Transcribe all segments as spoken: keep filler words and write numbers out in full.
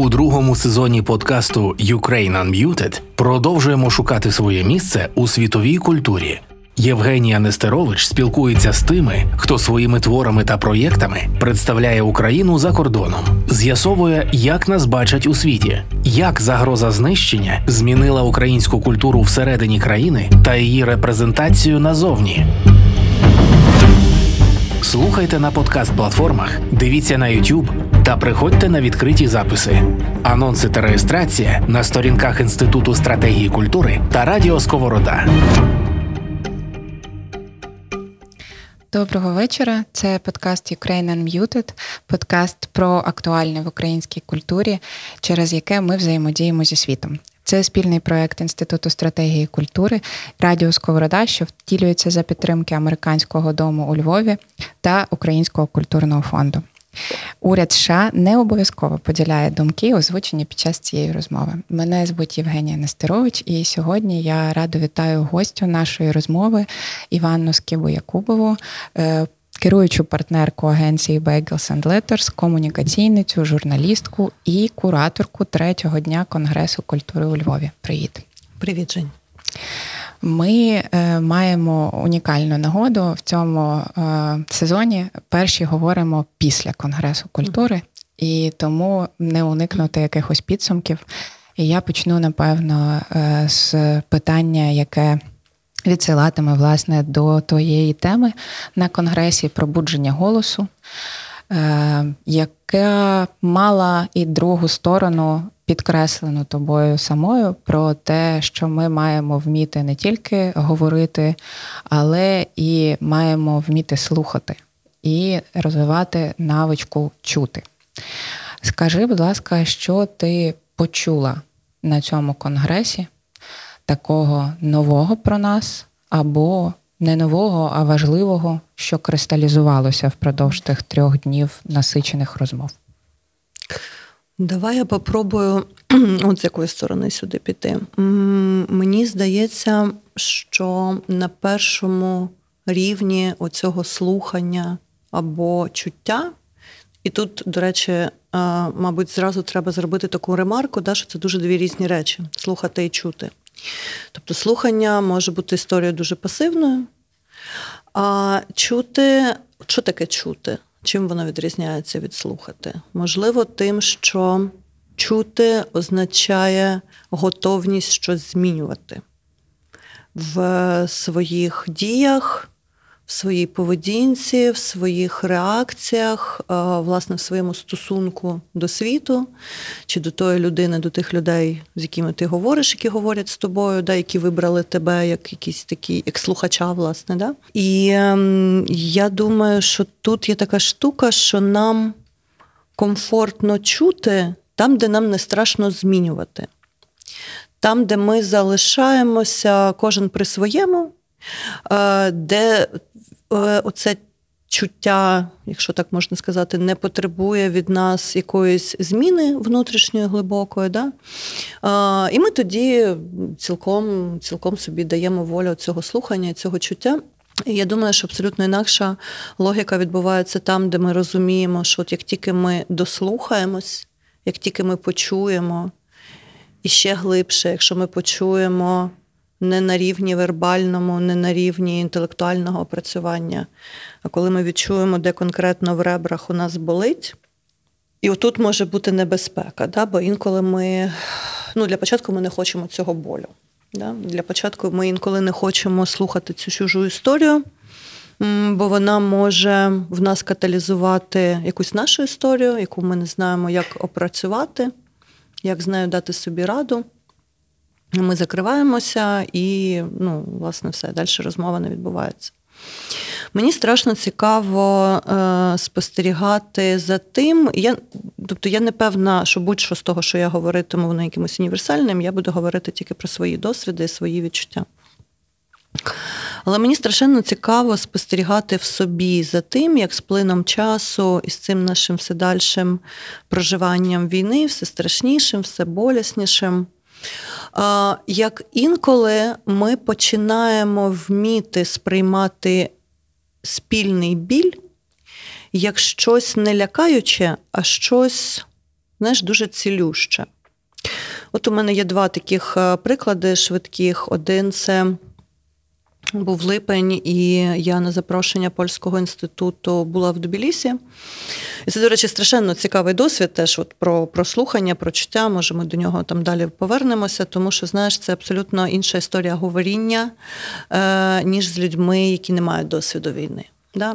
У другому сезоні подкасту «Ukraine Unmuted» продовжуємо шукати своє місце у світовій культурі. Євгенія Нестерович спілкується з тими, хто своїми творами та проєктами представляє Україну за кордоном, з'ясовує, як нас бачать у світі, як загроза знищення змінила українську культуру всередині країни та її репрезентацію назовні. Слухайте на подкаст-платформах, дивіться на YouTube та приходьте на відкриті записи. Анонси та реєстрація на сторінках Інституту стратегії культури та Радіо Сковорода. Доброго вечора. Це подкаст «Ukraine Unmuted», подкаст про актуальне в українській культурі, через яке ми взаємодіємо зі світом. Це спільний проєкт Інституту стратегії культури, Радіо Сковорода, що втілюється за підтримки Американського дому у Львові та Українського культурного фонду. Уряд США не обов'язково поділяє думки, озвучені під час цієї розмови. Мене звуть Євгенія Нестерович, і сьогодні я радо вітаю гостю нашої розмови Іванну Скібу Якубову, керуючу партнерку агенції Beagle's and Letters, комунікаційницю, журналістку і кураторку третього дня Конгресу культури у Львові. Привіт. Привіт, Жень. Ми е, маємо унікальну нагоду в цьому е, сезоні. Перші говоримо після Конгресу культури, і тому не уникнути якихось підсумків. І я почну, напевно, е, з питання, яке відсилатиме, власне, до тієї теми на Конгресі «Пробудження голосу», е, яка мала і другу сторону підкреслену тобою самою про те, що ми маємо вміти не тільки говорити, але і маємо вміти слухати і розвивати навичку чути. Скажи, будь ласка, що ти почула на цьому конгресі такого нового про нас, або не нового, а важливого, що кристалізувалося впродовж тих трьох днів насичених розмов? Давай я попробую от з якої сторони сюди піти. Мені здається, що на першому рівні оцього слухання або чуття, і тут, до речі, мабуть, зразу треба зробити таку ремарку, що це дуже дві різні речі – слухати і чути. Тобто слухання може бути історією дуже пасивною, а чути – що таке чути? Чим воно відрізняється від слухати? Можливо, тим, що чути означає готовність щось змінювати в своїх діях, в своїй поведінці, в своїх реакціях, власне, в своєму стосунку до світу, чи до тої людини, до тих людей, з якими ти говориш, які говорять з тобою, да, які вибрали тебе як якісь такі, як слухача, власне, да. І я думаю, що тут є така штука, що нам комфортно чути там, де нам не страшно змінювати. Там, де ми залишаємося, кожен при своєму, де оце чуття, якщо так можна сказати, не потребує від нас якоїсь зміни внутрішньої глибокої, да? І ми тоді цілком, цілком собі даємо волю цього слухання, цього чуття. І я думаю, що абсолютно інакша логіка відбувається там, де ми розуміємо, що от як тільки ми дослухаємось, як тільки ми почуємо, і ще глибше, якщо ми почуємо не на рівні вербальному, не на рівні інтелектуального опрацювання. А коли ми відчуємо, де конкретно в ребрах у нас болить, і отут може бути небезпека, да? Бо інколи ми, ну, для початку ми не хочемо цього болю. Да? Для початку ми інколи не хочемо слухати цю чужу історію, бо вона може в нас каталізувати якусь нашу історію, яку ми не знаємо, як опрацювати, як з нею дати собі раду. Ми закриваємося і, ну, власне, все, далі розмова не відбувається. Мені страшно цікаво е, спостерігати за тим, я, тобто я не певна, що будь-що з того, що я говоритиму, воно якимось універсальним, я буду говорити тільки про свої досвіди і свої відчуття. Але мені страшенно цікаво спостерігати в собі за тим, як з плином часу і з цим нашим все дальшим проживанням війни, все страшнішим, все боліснішим, як інколи ми починаємо вміти сприймати спільний біль як щось не лякаюче, а щось знаєш, дуже цілюща. От у мене є два таких приклади швидких. Один – це був липень, і я на запрошення Польського інституту була в Тбілісі. І це, до речі, страшенно цікавий досвід теж от про, про слухання, про чуття. Може, ми до нього там далі повернемося, тому що, знаєш, це абсолютно інша історія говоріння, е, ніж з людьми, які не мають досвіду війни. Да?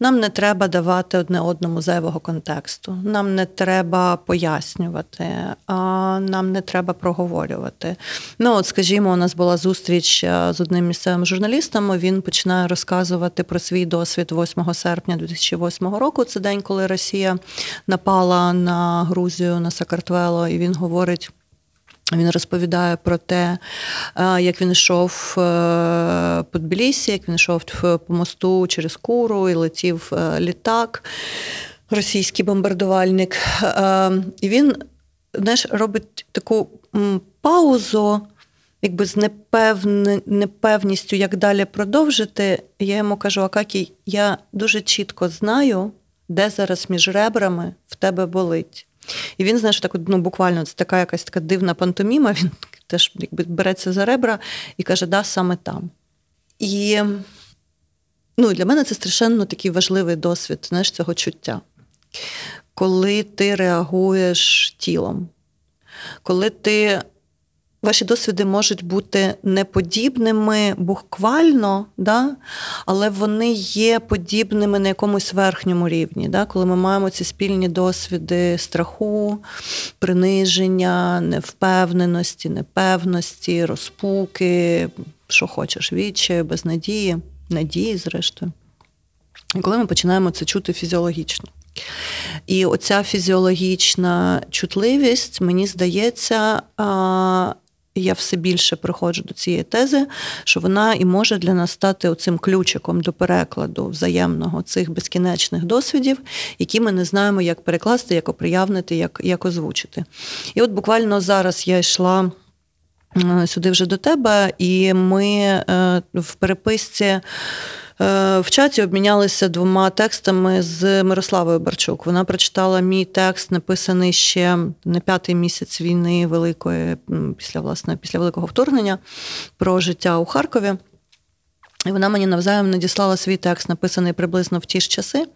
Нам не треба давати одне одному зайвого контексту, нам не треба пояснювати, а нам не треба проговорювати. Ну от, скажімо, у нас була зустріч з одним місцевим журналістом, він починає розказувати про свій досвід восьмого серпня дві тисячі восьмого року, це день, коли Росія напала на Грузію, на Сакартвело, і він говорить... Він розповідає про те, як він йшов по Тбілісі, як він йшов по мосту через Куру і летів літак, російський бомбардувальник. І він, знаєш, робить таку паузу, якби з непевне, непевністю, як далі продовжити. Я йому кажу: Акакій, я дуже чітко знаю, де зараз між ребрами в тебе болить. І він, знаєш, так, ну, буквально, це така якась така дивна пантоміма, він теж якби береться за ребра і каже: да, саме там. І ну, для мене це страшенно такий важливий досвід, знаєш, цього чуття. Коли ти реагуєш тілом, коли ти... Ваші досвіди можуть бути неподібними буквально, да? Але вони є подібними на якомусь верхньому рівні, да? Коли ми маємо ці спільні досвіди страху, приниження, невпевненості, непевності, розпуки, що хочеш, відчаю, безнадії, надії, зрештою. І коли ми починаємо це чути фізіологічно. І оця фізіологічна чутливість, мені здається, я все більше приходжу до цієї тези, що вона і може для нас стати оцим ключиком до перекладу взаємного цих безкінечних досвідів, які ми не знаємо, як перекласти, як оприявнити, як, як озвучити. І от буквально зараз я йшла сюди вже до тебе, і ми в переписці в чаті обмінялися двома текстами з Мирославою Барчук. Вона прочитала мій текст, написаний ще на п'ятий місяць війни великої, після, власне, після великого вторгнення, про життя у Харкові. І вона мені навзаєм надіслала свій текст, написаний приблизно в ті ж часи.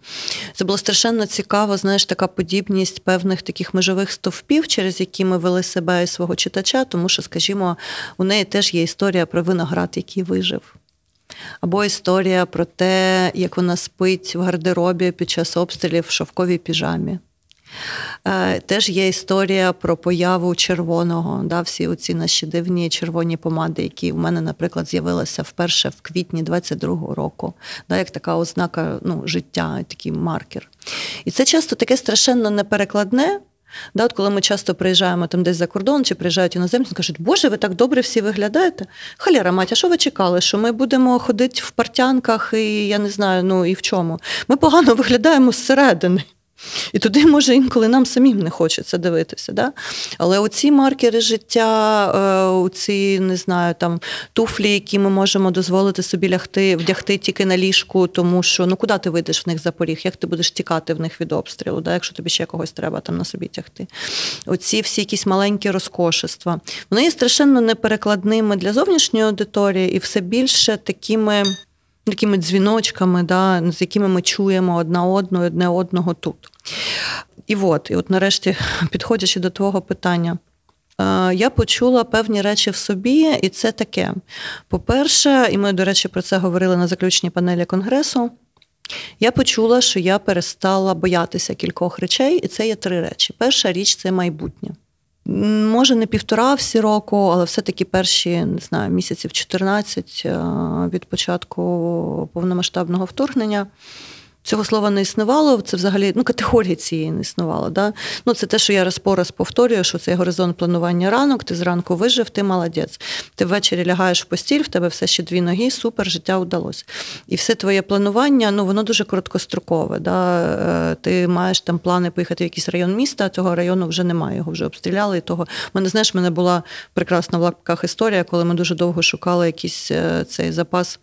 Це було страшенно цікаво, знаєш, така подібність певних таких межових стовпів, через які ми вели себе і свого читача, тому що, скажімо, у неї теж є історія про виноград, який вижив. Або історія про те, як вона спить в гардеробі під час обстрілів в шовковій піжамі. Теж є історія про появу червоного, да, всі оці наші дивні червоні помади, які в мене, наприклад, з'явилися вперше в квітні двадцять другого року, да, як така ознака, ну, життя, такий маркер. І це часто таке страшенно неперекладне. Да, от коли ми часто приїжджаємо там десь за кордон, чи приїжджають іноземці, кажуть: боже, ви так добре всі виглядаєте. Халяра мать, а що ви чекали, що ми будемо ходити в партянках і, я не знаю, ну і в чому? Ми погано виглядаємо зсередини. І туди, може, інколи нам самим не хочеться дивитися. Да? Але оці маркери життя, оці, не знаю, там, туфлі, які ми можемо дозволити собі лягти, вдягти тільки на ліжку, тому що, ну, куди ти вийдеш в них за поріг, як ти будеш тікати в них від обстрілу, да? Якщо тобі ще когось треба там на собі тягти. Оці всі якісь маленькі розкошества. Вони є страшенно неперекладними для зовнішньої аудиторії і все більше такими... такими дзвіночками, да, з якими ми чуємо одна одну, одне одного тут. І от, і от нарешті, підходячи до твого питання, я почула певні речі в собі, і це таке. По-перше, і ми, до речі, про це говорили на заключній панелі Конгресу, я почула, що я перестала боятися кількох речей, і це є три речі. Перша річ – це майбутнє. Може, не півтора всі року, але все-таки перші, не знаю, місяців чотирнадцять від початку повномасштабного вторгнення цього слова не існувало, це взагалі, ну, категорії цієї не існувало. Да? Ну, це те, що я раз по раз повторюю, що це горизонт планування ранок, ти зранку вижив, ти молодець. Ти ввечері лягаєш в постіль, в тебе все ще дві ноги, супер, життя вдалося. І все твоє планування, ну, воно дуже короткострокове. Да? Ти маєш там плани поїхати в якийсь район міста, а цього району вже немає, його вже обстріляли. І того. Мене, знаєш, в мене була прекрасна в лапках історія, коли ми дуже довго шукали якийсь цей запас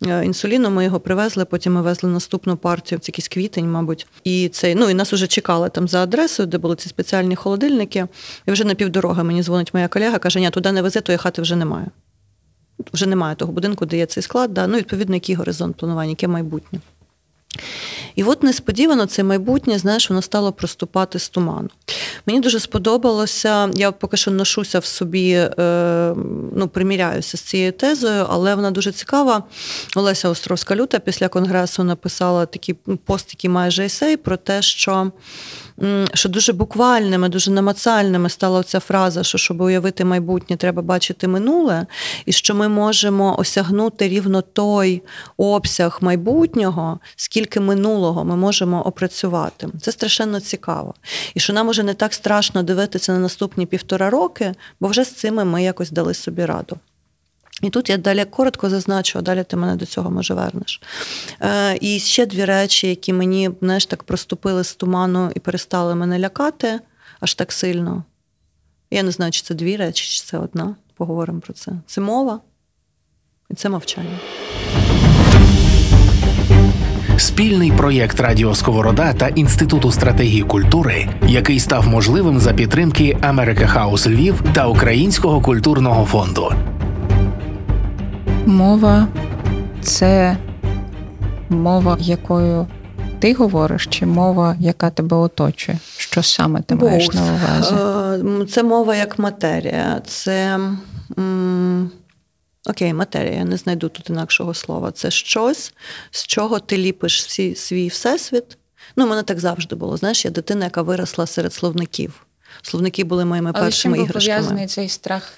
інсуліну, ми його привезли, потім ми везли наступну партію, це якийсь квітень, мабуть. І цей, ну, і нас уже чекали там за адресою, де були ці спеціальні холодильники. І вже на півдороги мені дзвонить моя колега, каже: "Ні, туди не вези, тої хати вже немає. Вже немає того будинку, де є цей склад, да, ну, відповідно, який горизонт планування, яке майбутнє". І от несподівано це майбутнє, знаєш, воно стало проступати з туману. Мені дуже сподобалося, я поки що ношуся в собі, ну, приміряюся з цією тезою, але вона дуже цікава. Олеся Островська-Люта після Конгресу написала такий пост, який майже есей, про те, що, що дуже буквальними, дуже намацальними стала ця фраза, що, щоб уявити майбутнє, треба бачити минуле, і що ми можемо осягнути рівно той обсяг майбутнього, скільки минулого ми можемо опрацювати. Це страшенно цікаво. І що нам уже не так страшно дивитися на наступні півтора роки, бо вже з цими ми якось дали собі раду. І тут я далі коротко зазначу, а далі ти мене до цього, може, вернеш. Е, і ще дві речі, які мені, знаєш, так проступили з туману і перестали мене лякати аж так сильно. Я не знаю, чи це дві речі, чи це одна. Поговоримо про це. Це мова і це мовчання. Спільний проєкт Радіо Сковорода та Інституту стратегії культури, який став можливим за підтримки America House Lviv та Українського культурного фонду. Мова – це мова, якою ти говориш, чи мова, яка тебе оточує? Що саме ти Бог. маєш на увазі? Це мова як матерія. Це... М- Окей, матерія, я не знайду тут інакшого слова. Це щось, з чого ти ліпиш всі, свій всесвіт. Ну, в мене так завжди було. Знаєш, я дитина, яка виросла серед словників. Словники були моїми Але першими іграшками. Але з чим пов'язаний цей страх?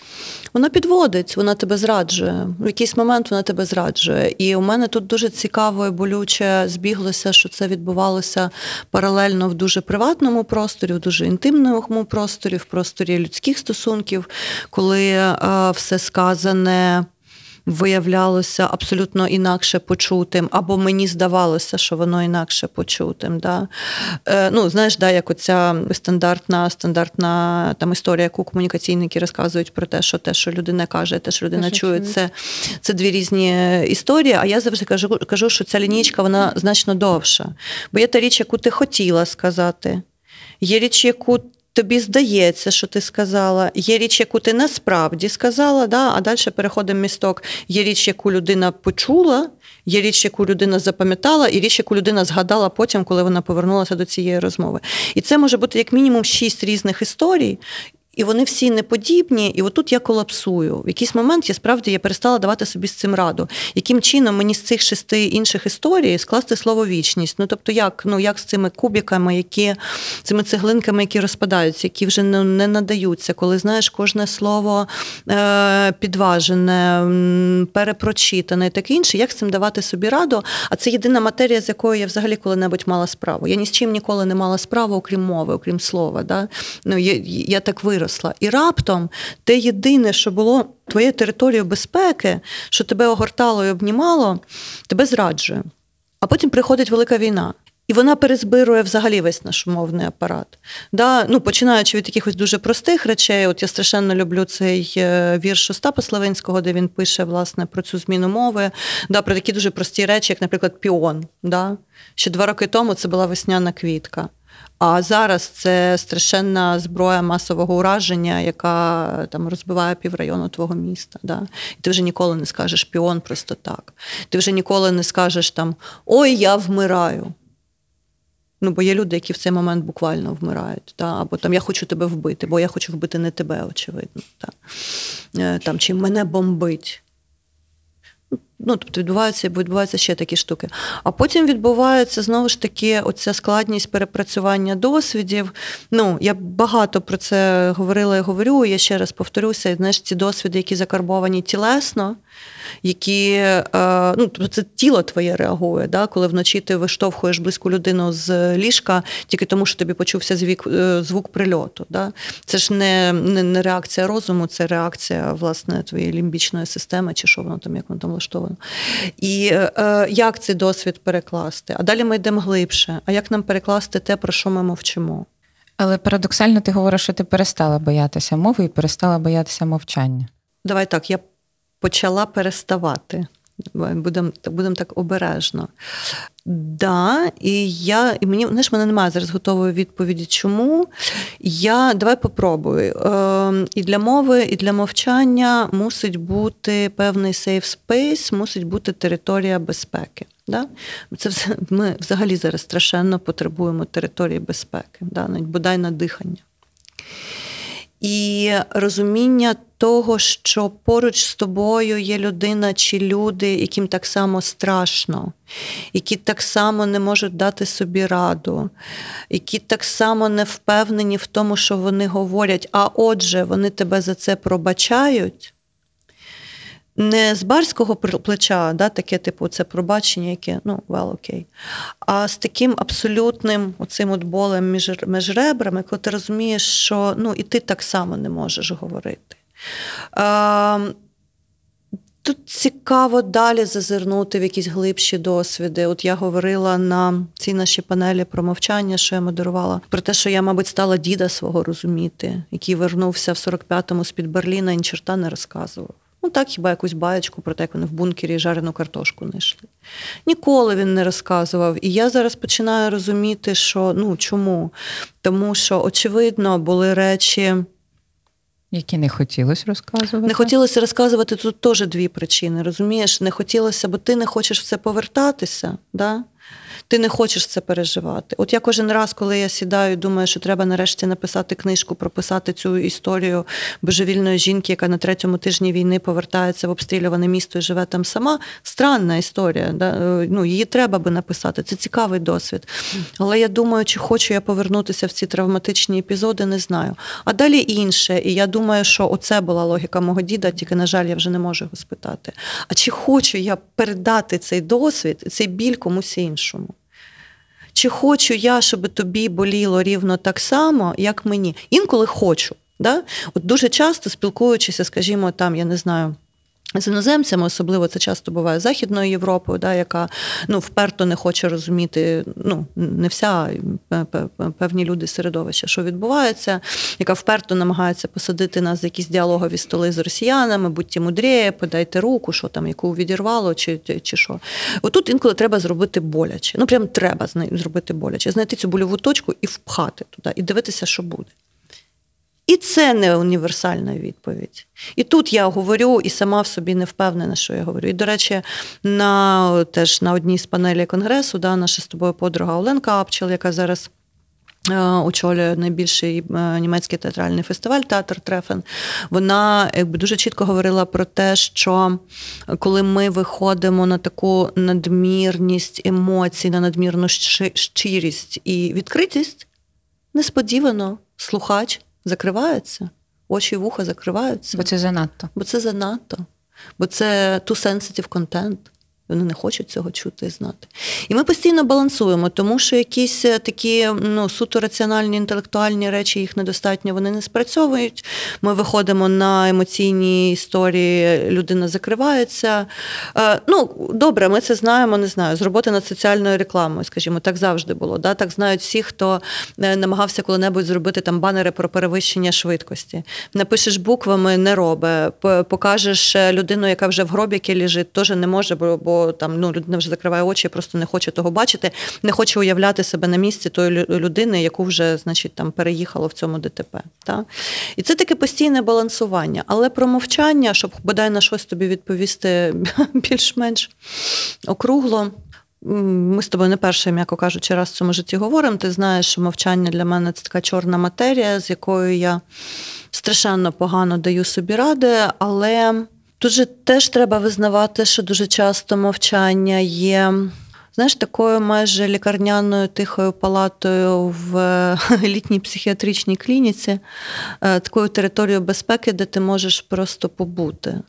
Вона підводить, вона тебе зраджує. В якийсь момент вона тебе зраджує. І у мене тут дуже цікаво і болюче збіглося, що це відбувалося паралельно в дуже приватному просторі, в дуже інтимному просторі, в просторі людських стосунків, коли е, все сказане виявлялося абсолютно інакше почутим, або мені здавалося, що воно інакше почутим. Да? Е, ну, знаєш, да, як оця стандартна, стандартна там, історія, яку комунікаційники розказують про те, що те, що людина каже, те, що людина чує, це, це дві різні історії, а я завжди кажу, кажу, що ця лінійка, вона значно довша. Бо є та річ, яку ти хотіла сказати, є річ, яку тобі здається, що ти сказала. Є річ, яку ти насправді сказала, да? А далі переходимо місток. Є річ, яку людина почула, є річ, яку людина запам'ятала, і річ, яку людина згадала потім, коли вона повернулася до цієї розмови. І це може бути як мінімум шість різних історій, і вони всі неподібні, і отут я колапсую. В якийсь момент я справді я перестала давати собі з цим раду. Яким чином мені з цих шести інших історій скласти слово «вічність»? Ну, тобто, як, ну, як з цими кубиками, які, цими цеглинками, які розпадаються, які вже не, не надаються, коли, знаєш, кожне слово е- підважене, м- перепрочитане і таке інше, як з цим давати собі раду? А це єдина матерія, з якою я взагалі коли-небудь мала справу. Я ні з чим ніколи не мала справу, окрім мови, окрім слова. Да? Ну, я, я так виросла. І раптом те єдине, що було твоєю територією безпеки, що тебе огортало і обнімало, тебе зраджує. А потім приходить велика війна. І вона перезбирує взагалі весь наш мовний апарат. Да? Ну, починаючи від якихось дуже простих речей, от я страшенно люблю цей вірш Остапа Славинського, де він пише, власне, про цю зміну мови, да, про такі дуже прості речі, як, наприклад, піон. Да? Ще два роки тому це була весняна квітка. А зараз це страшенна зброя масового ураження, яка там розбиває піврайону твого міста. Да? І ти вже ніколи не скажеш піон просто так. Ти вже ніколи не скажеш там «Ой, я вмираю». Ну, бо є люди, які в цей момент буквально вмирають. Та? Або там «я хочу тебе вбити», бо я хочу вбити не тебе, очевидно. Та? Там, чи «мене бомбить». Ну, тобто відбуваються, відбуваються ще такі штуки. А потім відбувається, знову ж таки, оця складність перепрацювання досвідів. Ну, я багато про це говорила і говорю, я ще раз повторюся, знаєш, ці досвіди, які закарбовані тілесно, які, ну, тобто це тіло твоє реагує, да? Коли вночі ти виштовхуєш близьку людину з ліжка тільки тому, що тобі почувся звук, звук прильоту. Да? Це ж не, не, не реакція розуму, це реакція, власне, твоєї лімбічної системи, чи що воно там, як воно там влаштовує. І е, як цей досвід перекласти? А далі ми йдемо глибше. А як нам перекласти те, про що ми мовчимо? Але парадоксально ти говориш, що ти перестала боятися мови і перестала боятися мовчання. Давай так, я почала переставати. Будемо будем так обережно. Да, і я, і мені, знаєш, в мене немає зараз готової відповіді, чому. Я, давай попробую. Е, і для мови, і для мовчання мусить бути певний safe space, мусить бути територія безпеки. Да? Це все, ми взагалі зараз страшенно потребуємо території безпеки, да? Навіть бодай на дихання. І розуміння того, що поруч з тобою є людина чи люди, яким так само страшно, які так само не можуть дати собі раду, які так само не впевнені в тому, що вони говорять, а отже, вони тебе за це пробачають. Не з барського плеча, да, таке типу це пробачення, яке, ну, well, окей. А з таким абсолютним оцим от болем між, між ребрами, коли ти розумієш, що, ну, і ти так само не можеш говорити. А, тут цікаво далі зазирнути в якісь глибші досвіди. От я говорила на цій нашій панелі про мовчання, що я модерувала, про те, що я, мабуть, стала діда свого розуміти, який вернувся в сорок п'ятому з-під Берліна і ні чорта не розказував. Ну так, хіба якусь баєчку про те, як вони в бункері жарену картошку знайшли. Ніколи він не розказував. І я зараз починаю розуміти, що, ну, чому? Тому що, очевидно, були речі... Які не хотілося розказувати? Не хотілося розказувати, тут теж дві причини, розумієш? Не хотілося, бо ти не хочеш в це повертатися, да? Ти не хочеш це переживати. От я кожен раз, коли я сідаю і думаю, що треба нарешті написати книжку, прописати цю історію божевільної жінки, яка на третьому тижні війни повертається в обстрілюване місто і живе там сама, странна історія. Да? Ну, її треба би написати, це цікавий досвід. Але я думаю, чи хочу я повернутися в ці травматичні епізоди, не знаю. А далі інше, і я думаю, що оце була логіка мого діда, тільки, на жаль, я вже не можу його спитати. А чи хочу я передати цей досвід, цей біль комусь іншому? Чи хочу я, щоб тобі боліло рівно так само, як мені? Інколи хочу. Да? От дуже часто спілкуючися, скажімо, там, я не знаю, з іноземцями, особливо це часто буває Західною Європою, да, яка, ну, вперто не хоче розуміти, ну, не вся, певні люди середовища, що відбувається, яка вперто намагається посадити нас за якісь діалогові столи з росіянами, будьте мудріє, подайте руку, що там, яку відірвало, чи, чи що. Отут інколи треба зробити боляче, ну, прям треба зробити боляче, знайти цю больову точку і впхати туди, і дивитися, що буде. І це не універсальна відповідь. І тут я говорю, і сама в собі не впевнена, що я говорю. І, до речі, на, теж на одній з панелей Конгресу, да, наша з тобою подруга Оленка Апчел, яка зараз очолює найбільший німецький театральний фестиваль «Театр Трефен», вона якби дуже чітко говорила про те, що коли ми виходимо на таку надмірність емоцій, на надмірну щирість і відкритість, несподівано слухач закриваються, очі і вуха закриваються. Бо це занадто. Бо це занадто. Бо це too sensitive content. Вони не хочуть цього чути і знати. І ми постійно балансуємо, тому що якісь такі, ну, суто раціональні, інтелектуальні речі, їх недостатньо, вони не спрацьовують. Ми виходимо на емоційні історії, людина закривається. Ну, добре, ми це знаємо, не знаю, з роботи над соціальною рекламою, скажімо, так завжди було. Да? Так знають всі, хто намагався коли-небудь зробити там банери про перевищення швидкості. Напишеш буквами – не роби. Покажеш людину, яка вже в гробіки лежить, теж не може, бо там, ну, людина вже закриває очі, просто не хоче того бачити, не хоче уявляти себе на місці тої людини, яку вже, значить, там, переїхало в цьому де те пе. Та? І це таке постійне балансування. Але про мовчання, щоб бодай на щось тобі відповісти більш-менш округло, ми з тобою не перший, м'яко кажучи, раз в цьому житті говоримо. Ти знаєш, що мовчання для мене – це така чорна матерія, з якою я страшенно погано даю собі ради, але... Тут же теж треба визнавати, що дуже часто мовчання є, знаєш, такою майже лікарняною тихою палатою в літній психіатричній клініці, такою територією безпеки, де ти можеш просто побути.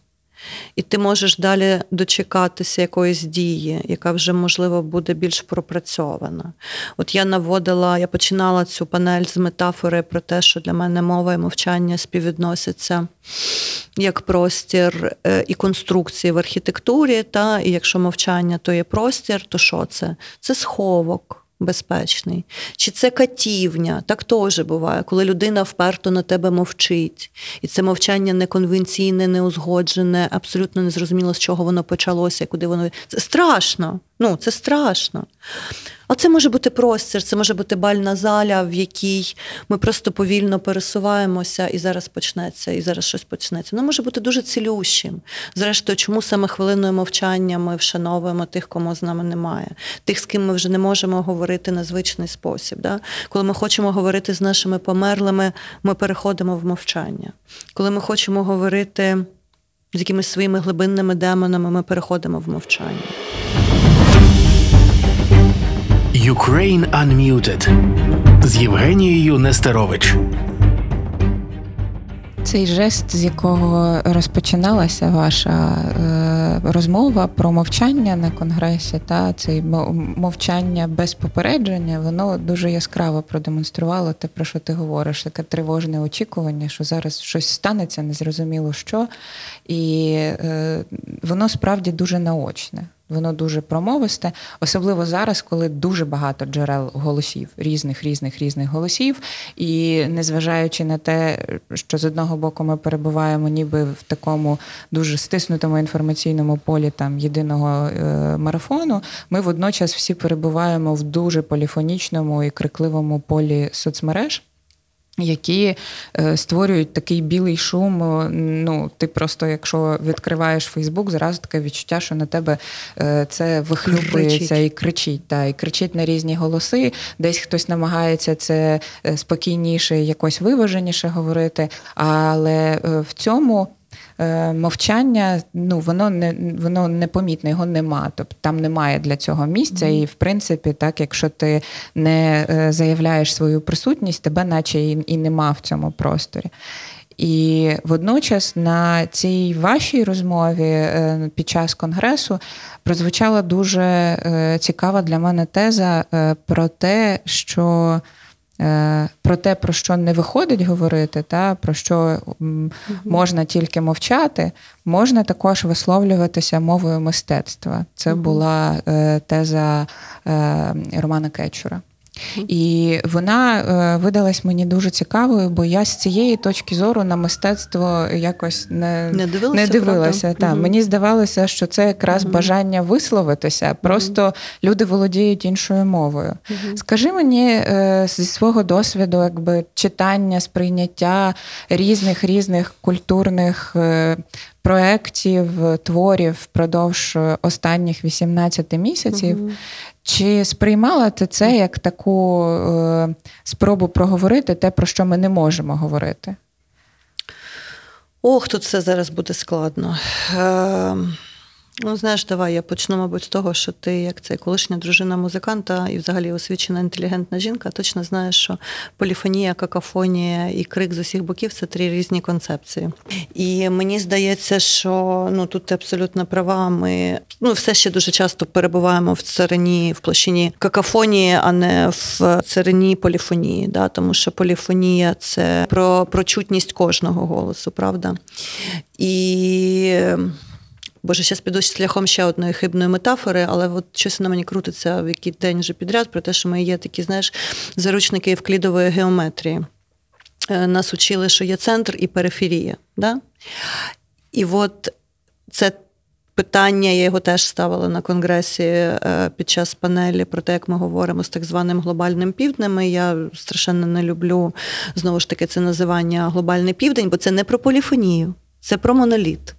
І ти можеш далі дочекатися якоїсь дії, яка вже, можливо, буде більш пропрацьована. От я наводила, я починала цю панель з метафори про те, що для мене мова і мовчання співвідносяться як простір і конструкції в архітектурі, та, і якщо мовчання, то є простір, то що це? Це сховок. безпечний. Чи це катівня? Так теж буває, коли людина вперто на тебе мовчить. І це мовчання неконвенційне, неузгоджене, абсолютно незрозуміло, з чого воно почалося, куди воно... Це страшно. Ну, це страшно. А це може бути простір, це може бути бальна заля, в якій ми просто повільно пересуваємося, і зараз почнеться, і зараз щось почнеться. Воно може бути дуже цілющим. Зрештою, чому саме хвилиною мовчання ми вшановуємо тих, кому з нами немає, тих, з ким ми вже не можемо говорити на звичний спосіб. Да? Коли ми хочемо говорити з нашими померлими, ми переходимо в мовчання. Коли ми хочемо говорити з якимись своїми глибинними демонами, ми переходимо в мовчання. Ukraine Unmuted з Євгенією Нестерович. Цей жест, з якого розпочиналася ваша е, розмова про мовчання на конгресі, та це мовчання без попередження, воно дуже яскраво продемонструвало те, про що ти говориш, таке тривожне очікування, що зараз щось станеться, незрозуміло що, і е, воно справді дуже наочне. Воно дуже промовисте, особливо зараз, коли дуже багато джерел голосів, різних, різних, різних голосів. І незважаючи на те, що з одного боку ми перебуваємо ніби в такому дуже стиснутому інформаційному полі там єдиного е- марафону, ми водночас всі перебуваємо в дуже поліфонічному і крикливому полі соцмереж, які створюють такий білий шум. Ну, ти просто, якщо відкриваєш Фейсбук, зразу таке відчуття, що на тебе це вихлюпується і кричить. Та, і кричить на різні голоси. Десь хтось намагається це спокійніше, якось виваженіше говорити. Але в цьому... мовчання, ну, воно не воно непомітне, його нема. Тобто там немає для цього місця, і, в принципі, так, якщо ти не заявляєш свою присутність, тебе наче і, і нема в цьому просторі. І водночас на цій вашій розмові під час конгресу прозвучала дуже цікава для мене теза про те, що про те, про що не виходить говорити, та про що можна тільки мовчати, можна також висловлюватися мовою мистецтва. Це була теза Романа Кетчура. І вона видалась мені дуже цікавою, бо я з цієї точки зору на мистецтво якось не, не дивилася. Не дивилася. Та, угу. Мені здавалося, що це якраз угу. бажання висловитися, просто угу. люди володіють іншою мовою. Угу. Скажи мені зі свого досвіду, якби читання, сприйняття різних-різних культурних проєктів, творів впродовж останніх вісімнадцяти місяців, угу. чи сприймала ти це як таку е, спробу проговорити те, про що ми не можемо говорити? Ох, тут все зараз буде складно. Е, ну, знаєш, давай я почну, мабуть, з того, що ти, як це колишня дружина музиканта і взагалі освічена інтелігентна жінка, точно знаєш, що поліфонія, какафонія і крик з усіх боків – це три різні концепції. І мені здається, що ну, тут ти абсолютно права, ми ну, все ще дуже часто перебуваємо в царині, в площині какафонії, а не в царині поліфонії, да? Тому що поліфонія – це про, про чутність кожного голосу, правда? І... Боже, зараз піду шляхом ще одної хибної метафори, але от щось на мені крутиться в який день вже підряд, про те, що ми є такі, знаєш, заручники евклідової геометрії. Нас учили, що є центр і периферія. Да? І от це питання, я його теж ставила на конгресі під час панелі про те, як ми говоримо з так званим глобальним півднем. Я страшенно не люблю, знову ж таки, це називання глобальний південь, бо це не про поліфонію, це про моноліт.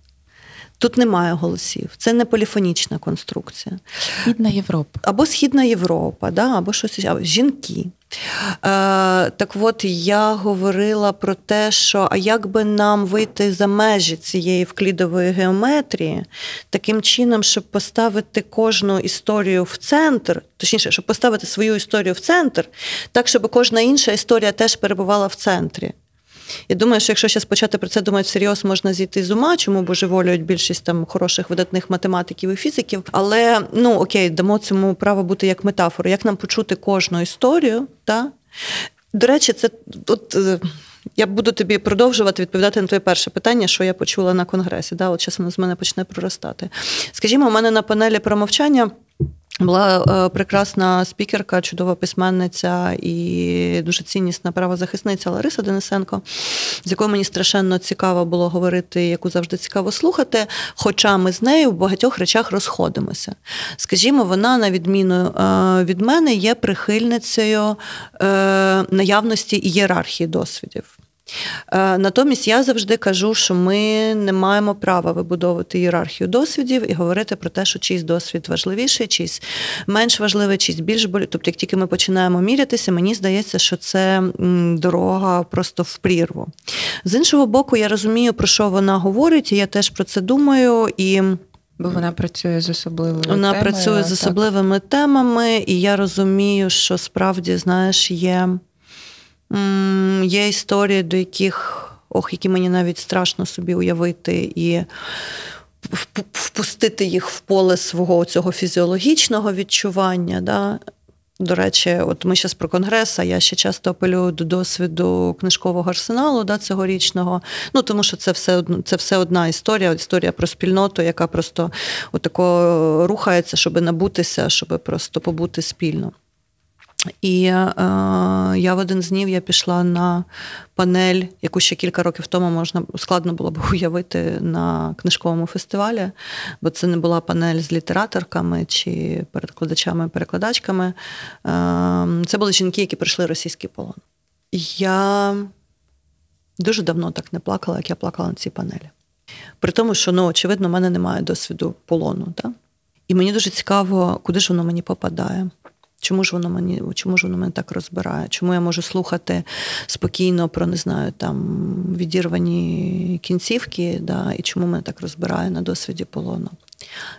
Тут немає голосів. Це не поліфонічна конструкція. Східна Європа. Або Східна Європа, да? Або щось, або жінки. Е, так от, я говорила про те, що а як би нам вийти за межі цієї евклідової геометрії, таким чином, щоб поставити кожну історію в центр, точніше, щоб поставити свою історію в центр, так, щоб кожна інша історія теж перебувала в центрі. Я думаю, що якщо зараз почати про це думати всерйоз, можна зійти з ума, чому божеволюють більшість там хороших видатних математиків і фізиків. Але, ну, окей, дамо цьому право бути як метафору. Як нам почути кожну історію, та? До речі, це... От, я буду тобі продовжувати відповідати на твоє перше питання, що я почула на конгресі. Да? От зараз воно з мене почне проростати. Скажімо, у мене на панелі про мовчання Була прекрасна спікерка, чудова письменниця і дуже ціннісна правозахисниця Лариса Денисенко, з якою мені страшенно цікаво було говорити, яку завжди цікаво слухати, хоча ми з нею в багатьох речах розходимося. Скажімо, вона, на відміну від мене, є прихильницею наявності і ієрархії досвідів. Натомість я завжди кажу, що ми не маємо права вибудовувати ієрархію досвідів і говорити про те, що чийсь досвід важливіший, чийсь менш важливий, чийсь більш болі. Тобто, як тільки ми починаємо мірятися, мені здається, що це дорога просто в прірву. З іншого боку, я розумію, про що вона говорить, і я теж про це думаю, і... Бо вона працює з особливими вона темами. Вона працює з особливими так. темами, і я розумію, що справді, знаєш, є... Є історії, до яких, ох, які мені навіть страшно собі уявити і впустити їх в поле свого цього фізіологічного відчування. Да? До речі, от ми зараз про Конгрес, а я ще часто апелюю до досвіду книжкового арсеналу, да, цьогорічного. Ну, тому що це все, це все одна історія, історія про спільноту, яка просто отако рухається, щоб набутися, щоб просто побути спільно. І е, я в один з днів я пішла на панель, яку ще кілька років тому можна складно було б уявити на книжковому фестивалі, бо це не була панель з літераторками чи перекладачами-перекладачками. Е, це були жінки, які пройшли російський полон. Я дуже давно так не плакала, як я плакала на цій панелі. При тому, що, ну, очевидно, в мене немає досвіду полону. Та? І мені дуже цікаво, куди ж воно мені попадає. Чому ж воно мені, чому ж воно мене так розбирає? Чому я можу слухати спокійно про, не знаю, там відірвані кінцівки, да, і чому мене так розбирає на досвіді полону?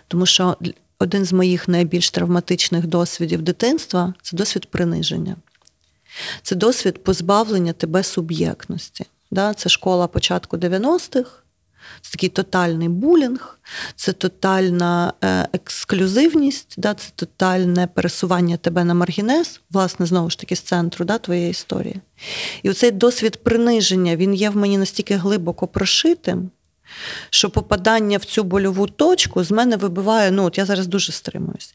Тому що один з моїх найбільш травматичних досвідів дитинства – це досвід приниження. Це досвід позбавлення тебе суб'єктності. Да? Це школа початку дев'яностих, це такий тотальний булінг, це тотальна ексклюзивність, да, це тотальне пересування тебе на маргінез, власне, знову ж таки, з центру, да, твоєї історії. І оцей досвід приниження, він є в мені настільки глибоко прошитим, що попадання в цю больову точку з мене вибиває, ну, от я зараз дуже стримуюсь.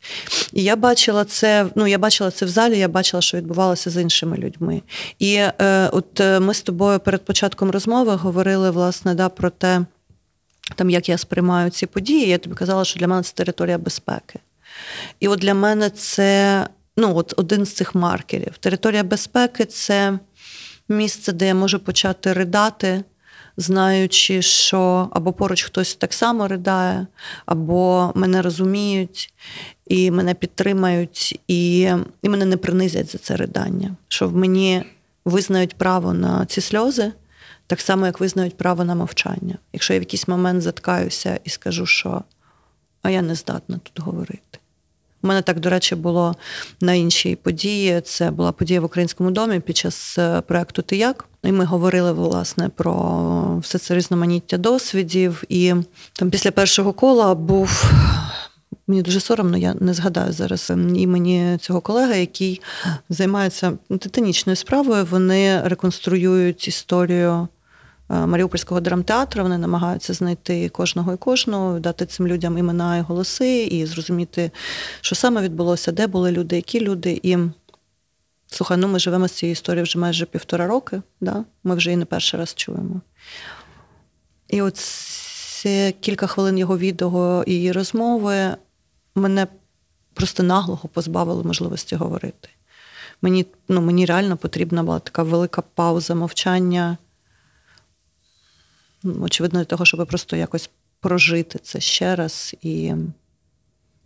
І я бачила це, ну, я бачила це в залі, я бачила, що відбувалося з іншими людьми. І е, от ми з тобою перед початком розмови говорили, власне, да, про те, там, як я сприймаю ці події, я тобі казала, що для мене це територія безпеки. І от для мене це, ну, от один з цих маркерів. Територія безпеки – це місце, де я можу почати ридати, знаючи, що або поруч хтось так само ридає, або мене розуміють, і мене підтримають, і, і мене не принизять за це ридання. Що в мені визнають право на ці сльози, так само, як визнають право на мовчання. Якщо я в якийсь момент заткаюся і скажу, що «а я не здатна тут говорити». У мене так, до речі, було на іншій події. Це була подія в Українському домі під час проєкту «Ти як?». І ми говорили, власне, про все це різноманіття досвідів. І там після першого кола був... Мені дуже соромно, я не згадаю зараз імені цього колеги, який займається титанічною справою. Вони реконструюють історію Маріупольського драмтеатру, вони намагаються знайти кожного і кожного, дати цим людям імена і голоси, і зрозуміти, що саме відбулося, де були люди, які люди. І, слухай, ну ми живемо з цією історією вже майже півтора роки, да? Ми вже її не перший раз чуємо. І от це кілька хвилин його відео і її розмови мене просто наглого позбавили можливості говорити. Мені, ну, мені реально потрібна була така велика пауза мовчання, очевидно, для того, щоб просто якось прожити це ще раз. І...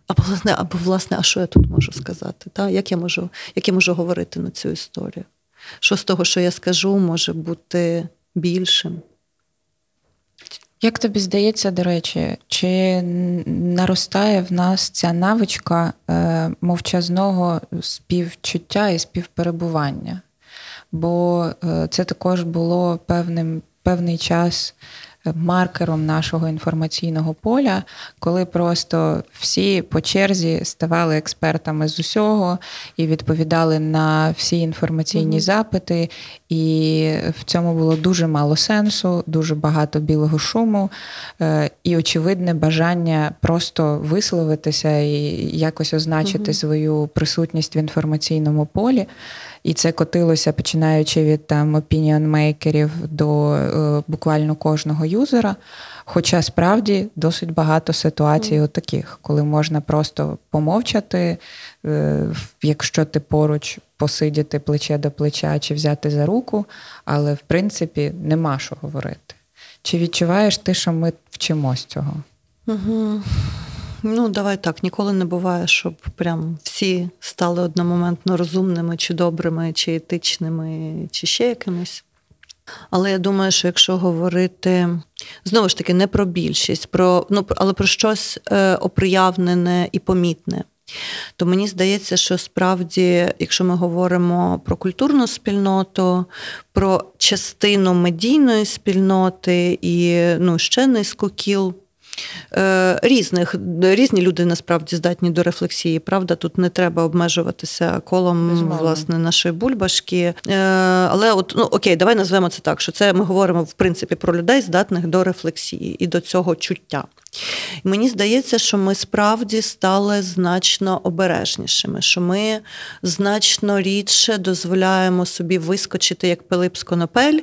Або, власне, або, власне, а що я тут можу сказати? Та? Як я можу, як я можу говорити на цю історію? Що з того, що я скажу, може бути більшим? Як тобі здається, до речі, чи наростає в нас ця навичка мовчазного співчуття і співперебування? Бо це також було певним... Певний час маркером нашого інформаційного поля, коли просто всі по черзі ставали експертами з усього і відповідали на всі інформаційні mm-hmm. запити, і в цьому було дуже мало сенсу, дуже багато білого шуму і очевидне бажання просто висловитися і якось означити mm-hmm. свою присутність в інформаційному полі. І це котилося, починаючи від там опініонмейкерів до е, буквально кожного юзера. Хоча справді досить багато ситуацій mm. отаких, коли можна просто помовчати, е, якщо ти поруч, посидіти плече до плеча чи взяти за руку, але в принципі нема що говорити. Чи відчуваєш ти, що ми вчимось цього? Mm-hmm. Ну, давай так, ніколи не буває, щоб прям всі стали одномоментно розумними, чи добрими, чи етичними, чи ще якимись. Але я думаю, що якщо говорити, знову ж таки, не про більшість, про, ну, але про щось е, оприявнене і помітне, то мені здається, що справді, якщо ми говоримо про культурну спільноту, про частину медійної спільноти і ну, ще низку кіл, Різних. Різні люди, насправді, здатні до рефлексії, правда? Тут не треба обмежуватися колом, Безумовно. власне, нашої бульбашки. Але, от, ну, окей, давай назвемо це так, що це ми говоримо, в принципі, про людей, здатних до рефлексії і до цього чуття. Мені здається, що ми справді стали значно обережнішими, що ми значно рідше дозволяємо собі вискочити, як Пилип з конопель,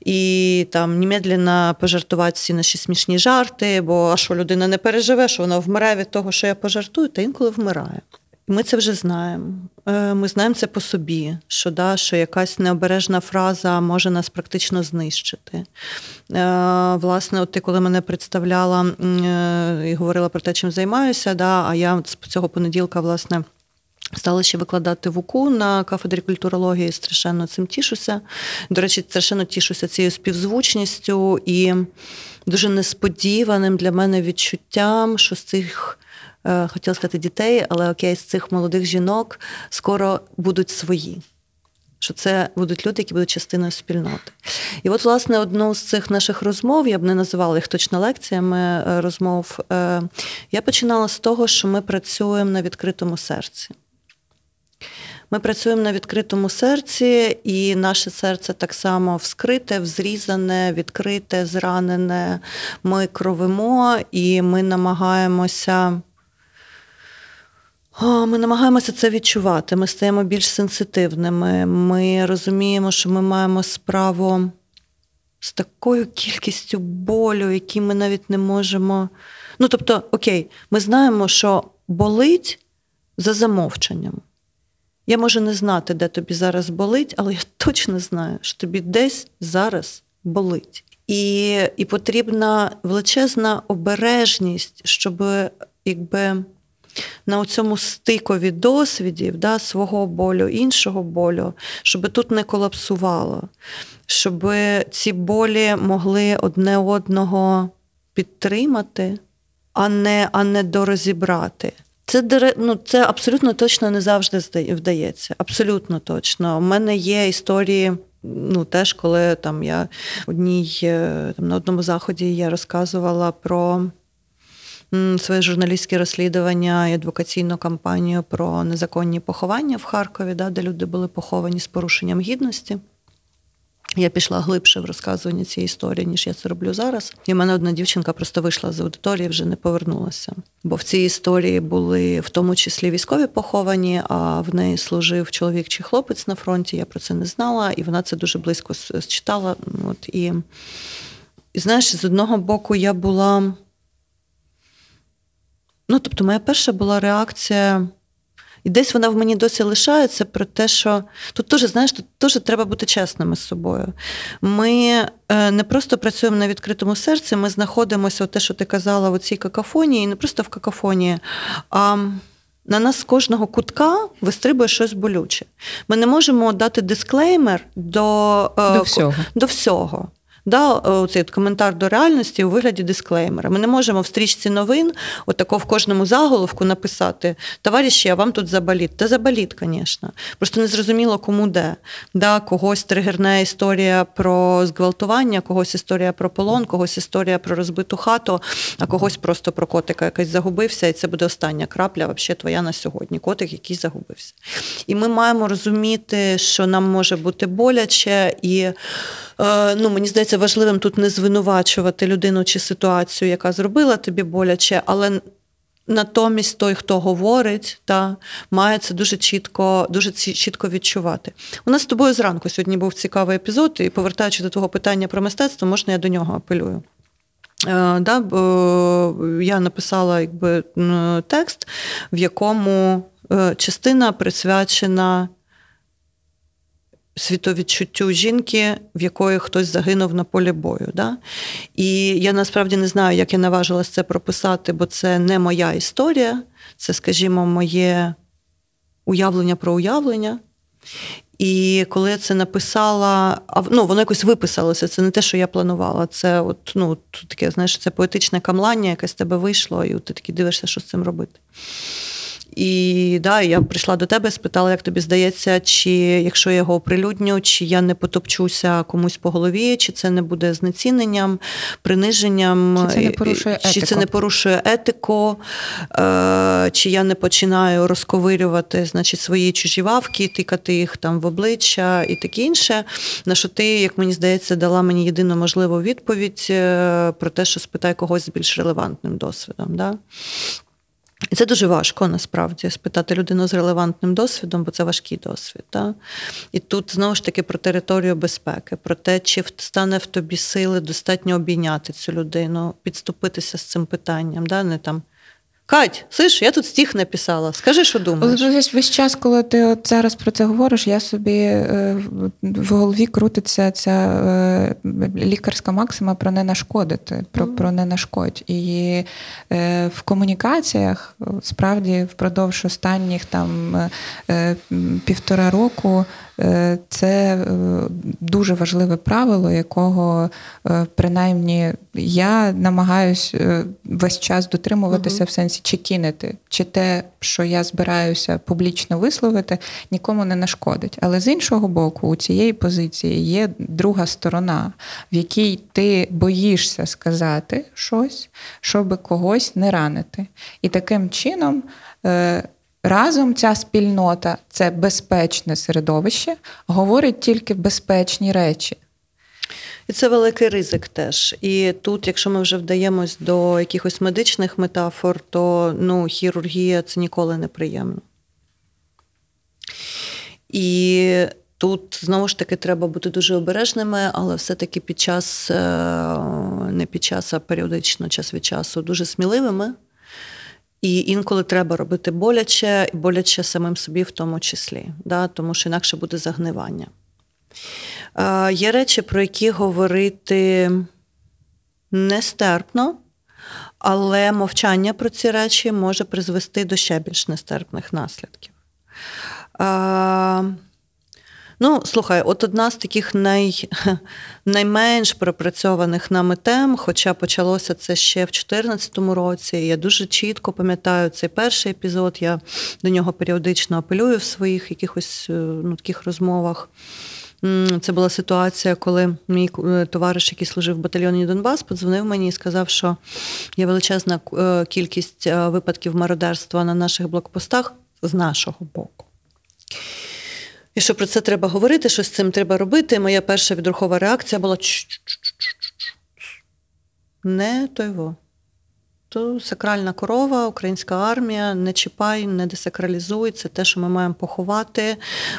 і там немедленно пожартувати всі наші смішні жарти, бо а що людина не переживе, що вона вмирає від того, що я пожартую, та інколи вмирає. Ми це вже знаємо. Ми знаємо це по собі, що, да, що якась необережна фраза може нас практично знищити. Власне, от ти, коли мене представляла і говорила про те, чим займаюся, да, а я з цього понеділка, власне, стала ще викладати ВУКУ на кафедрі культурології, страшенно цим тішуся. До речі, страшенно тішуся цією співзвучністю і дуже несподіваним для мене відчуттям, що з цих хотіла сказати дітей, але окей, з цих молодих жінок скоро будуть свої. Що це будуть люди, які будуть частиною спільноти. І от, власне, одну з цих наших розмов, я б не називала їх точно лекціями розмов, я починала з того, що ми працюємо на відкритому серці. Ми працюємо на відкритому серці, і наше серце так само вскрите, взрізане, відкрите, зранене. Ми кровимо, і ми намагаємося... Ми намагаємося це відчувати, ми стаємо більш сенситивними, ми розуміємо, що ми маємо справу з такою кількістю болю, які ми навіть не можемо... Ну, тобто, окей, ми знаємо, що болить за замовчанням. Я можу не знати, де тобі зараз болить, але я точно знаю, що тобі десь зараз болить. І, і потрібна величезна обережність, щоб, якби... на цьому стикові досвідів, да, свого болю, іншого болю, щоб тут не колапсувало, щоб ці болі могли одне одного підтримати, а не, а не дорозібрати. Це, ну, це абсолютно точно не завжди вдається. Абсолютно точно. У мене є історії... Ну, теж, коли там, я одній, там, на одному заході я розказувала про... своє журналістське розслідування і адвокаційну кампанію про незаконні поховання в Харкові, да, де люди були поховані з порушенням гідності. Я пішла глибше в розказування цієї історії, ніж я це роблю зараз. І в мене одна дівчинка просто вийшла з аудиторії, вже не повернулася. Бо в цій історії були в тому числі військові поховані, а в неї служив чоловік чи хлопець на фронті, я про це не знала, і вона це дуже близько читала. От, і, і, знаєш, з одного боку я була... Ну, тобто, моя перша була реакція, і десь вона в мені досі лишається, про те, що тут теж, знаєш, тут теж треба бути чесними з собою. Ми не просто працюємо на відкритому серці, ми знаходимося, те, що ти казала, в цій какафонії, і не просто в какафонії, а на нас з кожного кутка вистрибує щось болюче. Ми не можемо дати дисклеймер до, до всього. До всього. дав цей коментар до реальності у вигляді дисклеймера. Ми не можемо в стрічці новин отако в кожному заголовку написати: «Товариші, а вам тут заболіт». Та заболіт, звісно. Просто незрозуміло, кому де. Да, когось тригерне історія про зґвалтування, когось історія про полон, когось історія про розбиту хату, а когось просто про котика, якийсь загубився, і це буде остання крапля вообще твоя на сьогодні. Котик, який загубився. І ми маємо розуміти, що нам може бути боляче, і ну, мені здається, важливим тут не звинувачувати людину чи ситуацію, яка зробила тобі боляче, але натомість той, хто говорить, та, має це дуже чітко, дуже чітко відчувати. У нас з тобою зранку сьогодні був цікавий епізод, і повертаючи до твого питання про мистецтво, можна я до нього апелюю. Да, я написала якби текст, в якому частина присвячена світовідчуттю жінки, в якої хтось загинув на полі бою. Да? І я насправді не знаю, як я наважилась це прописати, бо це не моя історія, це, скажімо, моє уявлення про уявлення. І коли я це написала, ну, воно якось виписалося, це не те, що я планувала, це от, ну, таке, знаєш, це поетичне камлання, якесь з тебе вийшло, і ти таки дивишся, що з цим робити. І да, я прийшла до тебе, спитала, як тобі здається, чи якщо я його оприлюдню, чи я не потопчуся комусь по голові, чи це не буде знеціненням, приниженням, чи це не порушує етику, чи це не порушує етику, чи я не починаю розковирювати, значить, свої чужі вавки, тикати їх там в обличчя і таке інше. На що ти, як мені здається, дала мені єдину можливу відповідь про те, що спитай когось з більш релевантним досвідом, да? І це дуже важко, насправді, спитати людину з релевантним досвідом, бо це важкий досвід. Да? І тут, знову ж таки, про територію безпеки, про те, чи стане в тобі сили достатньо обійняти цю людину, підступитися з цим питанням, да? Не там: «Кать, слиш, я тут стіх написала, скажи, що думаєш». Весь час, коли ти от зараз про це говориш, я собі в голові крутиться ця лікарська максима про не нашкодити, про, про не нашкодь. І в комунікаціях, справді, впродовж останніх там півтора року, це дуже важливе правило, якого, принаймні, я намагаюсь весь час дотримуватися, uh-huh. в сенсі чи кинути, чи те, що я збираюся публічно висловити, нікому не нашкодить. Але з іншого боку, у цієї позиції є друга сторона, в якій ти боїшся сказати щось, щоб когось не ранити. І таким чином разом ця спільнота, це безпечне середовище, говорить тільки безпечні речі. І це великий ризик теж. І тут, якщо ми вже вдаємось до якихось медичних метафор, то, ну, хірургія – це ніколи неприємно. І тут, знову ж таки, треба бути дуже обережними, але все-таки під час, не під час, а періодично, час від часу, дуже сміливими. І інколи треба робити боляче, і боляче самим собі в тому числі, да? Тому що інакше буде загнивання. Е, є речі, про які говорити нестерпно, але мовчання про ці речі може призвести до ще більш нестерпних наслідків. Е, Ну, слухай, от одна з таких най, найменш пропрацьованих нами тем, хоча почалося це ще в дві тисячі чотирнадцятому році, я дуже чітко пам'ятаю цей перший епізод, я до нього періодично апелюю в своїх якихось, ну, таких розмовах. Це була ситуація, коли мій товариш, який служив в батальйоні Донбас, подзвонив мені і сказав, що є величезна кількість випадків мародерства на наших блокпостах з нашого боку. І що про це треба говорити, що з цим треба робити. Моя перша відрухова реакція була: не той во. То сакральна корова, українська армія, не чіпай, не десакралізуй, це те, що ми маємо поховати,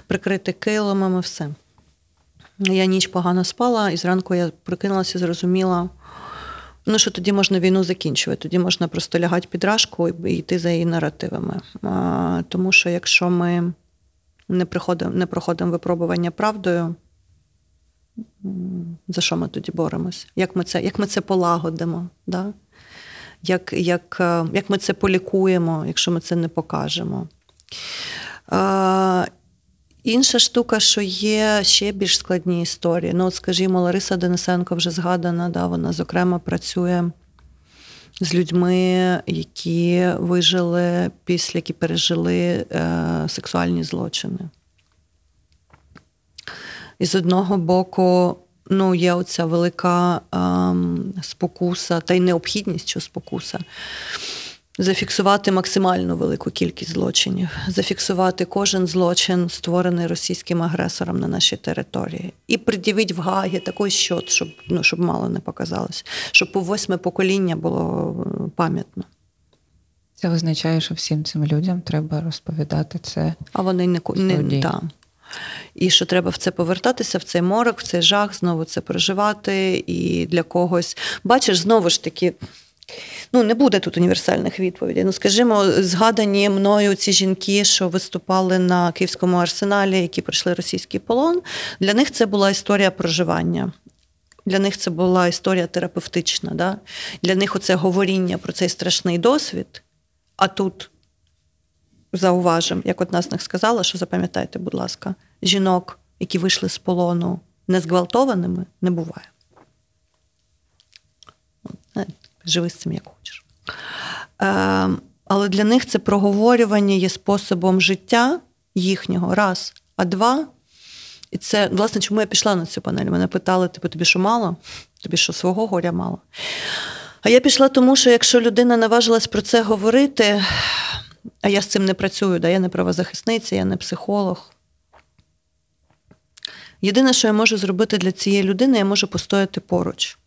прикрити килимами, все. Я ніч погано спала, і зранку я прокинулася і зрозуміла, ну, що тоді можна війну закінчувати, тоді можна просто лягати під рашку і йти за її наративами. А, тому що якщо ми не проходимо, не проходимо випробування правдою, за що ми тоді боремось? Як ми це, як ми це полагодимо? Да? Як, як, як ми це полікуємо, якщо ми це не покажемо? А, Інша штука, що є ще більш складні історії. Ну, от, скажімо, Лариса Денисенко вже згадана, да, вона, зокрема, працює з людьми, які вижили після, які пережили е, сексуальні злочини. І з одного боку, ну, є оця велика е, спокуса, та й необхідність, що спокуса, зафіксувати максимально велику кількість злочинів, зафіксувати кожен злочин, створений російським агресором на нашій території. І пред'явить в Гагі такий щот, щоб, ну, щоб мало не показалось, щоб по восьме покоління було пам'ятно. Це означає, що всім цим людям треба розповідати це. А вони не, не там. І що треба в це повертатися, в цей морок, в цей жах, знову це проживати. І для когось, бачиш, знову ж таки, ну, не буде тут універсальних відповідей. Ну, скажімо, згадані мною ці жінки, що виступали на Київському арсеналі, які пройшли російський полон, для них це була історія проживання. Для них це була історія терапевтична. Да? Для них оце говоріння про цей страшний досвід. А тут зауважимо, як от нас не сказала, що запам'ятайте, будь ласка, жінок, які вийшли з полону не зґвалтованими, не буває. Живи з цим, як хочеш. Але для них це проговорювання є способом життя їхнього, раз, а два. І це, власне, чому я пішла на цю панель. Мене питали, типу, тобі що мало? Тобі що, свого горя мало? А я пішла тому, що якщо людина наважилась про це говорити, а я з цим не працюю, да? Я не правозахисниця, я не психолог. Єдине, що я можу зробити для цієї людини, я можу постояти поруч.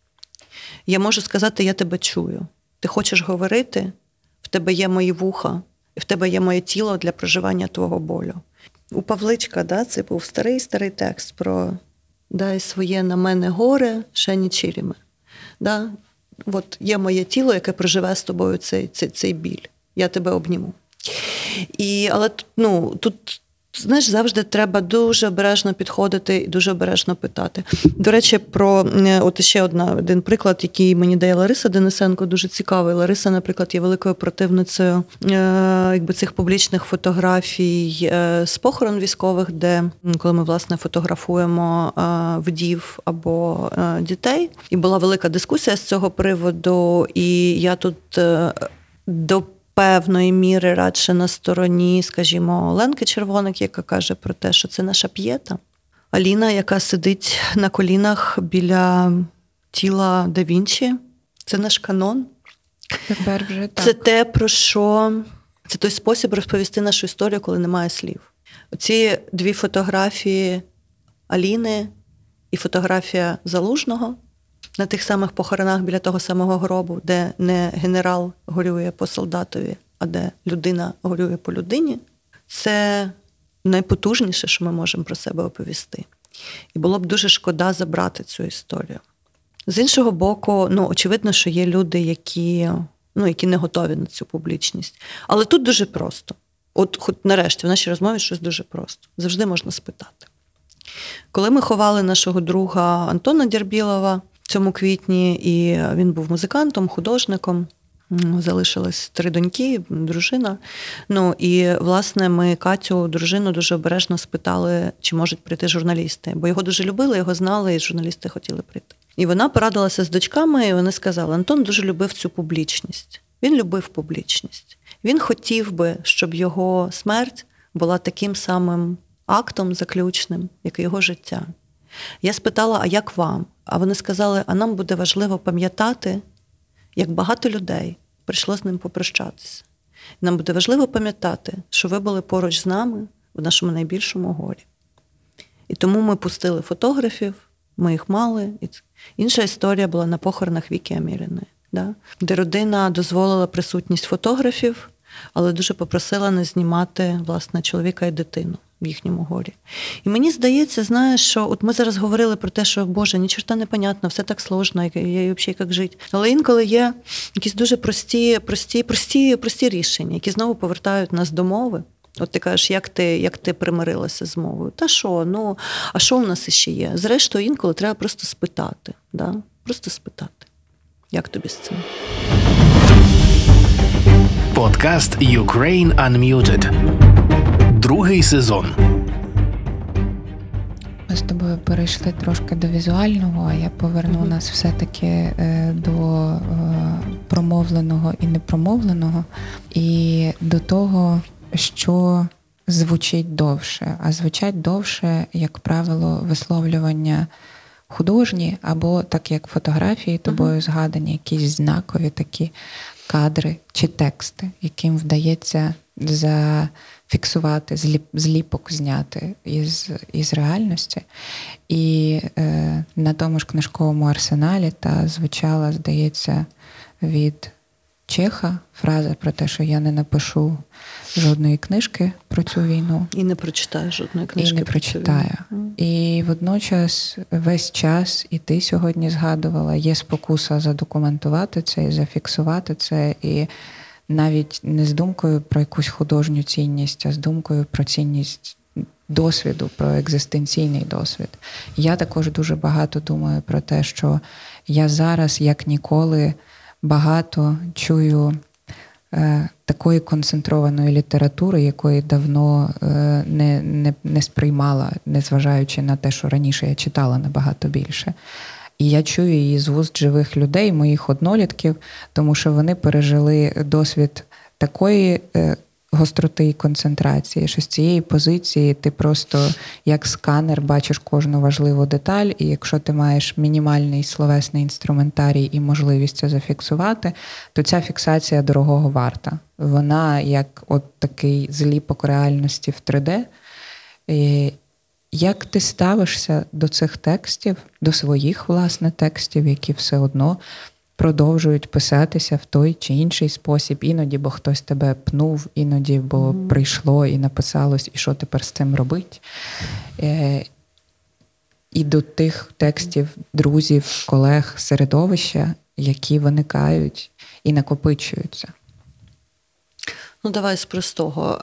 Я можу сказати, я тебе чую. Ти хочеш говорити, в тебе є мої вуха, в тебе є моє тіло для проживання твого болю. У Павличка, да, це був старий-старий текст про «Дай своє на мене горе, шені чиріме». Да? От є моє тіло, яке проживе з тобою цей, цей, цей біль. Я тебе обніму. І, але ну, тут... Знаєш, завжди треба дуже обережно підходити і дуже обережно питати. До речі, про от ще одна, один приклад, який мені дає Лариса Денисенко, дуже цікавий. Лариса, наприклад, є великою противницею е- якби цих публічних фотографій е- з похорон військових, де коли ми, власне, фотографуємо е- вдів або е- дітей. І була велика дискусія з цього приводу, і я тут е- до певної міри радше на стороні, скажімо, Оленки Червоник, яка каже про те, що це наша п'єта. Аліна, яка сидить на колінах біля тіла Да Вінчі, це наш канон. Тепер вже так. Це те, про що... Це той спосіб розповісти нашу історію, коли немає слів. Оці дві фотографії Аліни і фотографія Залужного на тих самих похоронах біля того самого гробу, де не генерал горює по солдатові, а де людина горює по людині, це найпотужніше, що ми можемо про себе оповісти. І було б дуже шкода забрати цю історію. З іншого боку, ну, очевидно, що є люди, які, ну, які не готові на цю публічність. Але тут дуже просто. От хоч нарешті в нашій розмові щось дуже просто. Завжди можна спитати. Коли ми ховали нашого друга Антона Дербілова в цьому квітні, і він був музикантом, художником, залишились три доньки, дружина. Ну, і, власне, ми Катю, дружину, дуже обережно спитали, чи можуть прийти журналісти. Бо його дуже любили, його знали, і журналісти хотіли прийти. І вона порадилася з дочками, і вони сказали, Антон дуже любив цю публічність. Він любив публічність. Він хотів би, щоб його смерть була таким самим актом заключним, як і його життя. Я спитала, а як вам? А вони сказали, а нам буде важливо пам'ятати, як багато людей прийшло з ним попрощатися. Нам буде важливо пам'ятати, що ви були поруч з нами в нашому найбільшому горі. І тому ми пустили фотографів, ми їх мали. Інша історія була на похоронах Віки Аміліної, да? Де родина дозволила присутність фотографів, але дуже попросила не знімати, власне, чоловіка і дитину в їхньому горі. І мені здається, знаєш, що от ми зараз говорили про те, що, Боже, ні чорта непонятно, все так сложно, і взагалі, як жити. Але інколи є якісь дуже прості, прості, прості, прості рішення, які знову повертають нас до мови. От ти кажеш, як ти, як ти примирилася з мовою? Та що, ну, а що в нас іще є? Зрештою, інколи треба просто спитати, да? Просто спитати. Як тобі з цим? Подкаст «Ukraine Unmuted». Другий сезон. перейшли трошки до візуального, а я поверну mm-hmm. нас все-таки до промовленого і непромовленого, і до того, що звучить довше. А звучать довше, як правило, висловлювання художні, або так як фотографії тобою згадані, якісь знакові такі кадри чи тексти, яким вдається зафіксувати, зліпок зняти із, із реальності. І е, на тому ж книжковому арсеналі та звучала, здається, від Чеха фраза про те, що я не напишу жодної книжки про цю війну. І не прочитаю жодної книжки. І не прочитаю. І водночас весь час, і ти сьогодні згадувала, є спокуса задокументувати це і зафіксувати це, і навіть не з думкою про якусь художню цінність, а з думкою про цінність досвіду, про екзистенційний досвід. Я також дуже багато думаю про те, що я зараз, як ніколи, багато чую е, такої концентрованої літератури, якої давно е, не, не, не сприймала, незважаючи на те, що раніше я читала набагато більше. І я чую її з вуст живих людей, моїх однолітків, тому що вони пережили досвід такої е, гостроти і концентрації, що з цієї позиції ти просто як сканер бачиш кожну важливу деталь, і якщо ти маєш мінімальний словесний інструментарій і можливість це зафіксувати, то ця фіксація дорогого варта. Вона як от такий зліпок реальності в три де. Як ти ставишся до цих текстів, до своїх, власне, текстів, які все одно продовжують писатися в той чи інший спосіб, іноді, бо хтось тебе пнув, іноді, бо mm-hmm. прийшло і написалось, і що тепер з цим робить. Е- і до тих текстів друзів, колег, середовища, які виникають і накопичуються. Ну, давай з простого.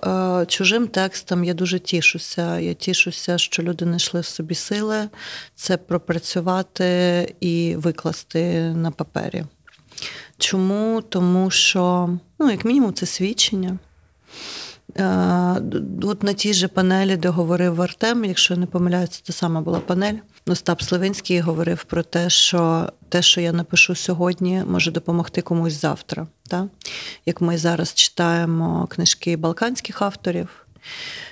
Чужим текстом я дуже тішуся. Я тішуся, що люди знайшли в собі сили це пропрацювати і викласти на папері. Чому? Тому що, ну, як мінімум, це свідчення. От на тій же панелі, де говорив Артем, якщо не помиляюся, то сама була панель. Остап Славинський говорив про те, що те, що я напишу сьогодні, може допомогти комусь завтра. Так? Як ми зараз читаємо книжки балканських авторів,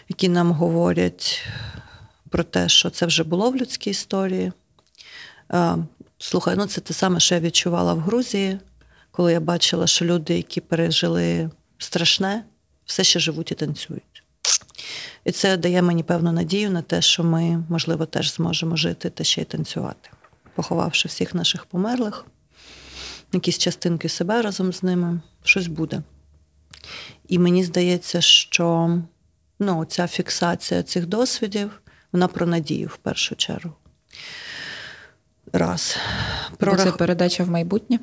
які нам говорять про те, що це вже було в людській історії. Слухай, ну це те саме, що я відчувала в Грузії, коли я бачила, що люди, які пережили страшне, все ще живуть і танцюють. І це дає мені певну надію на те, що ми, можливо, теж зможемо жити та ще й танцювати. Поховавши всіх наших померлих, якісь частинки себе разом з ними, щось буде. І мені здається, що, ну, ця фіксація цих досвідів, вона про надію в першу чергу. Раз. Про це рах... передача в майбутнє?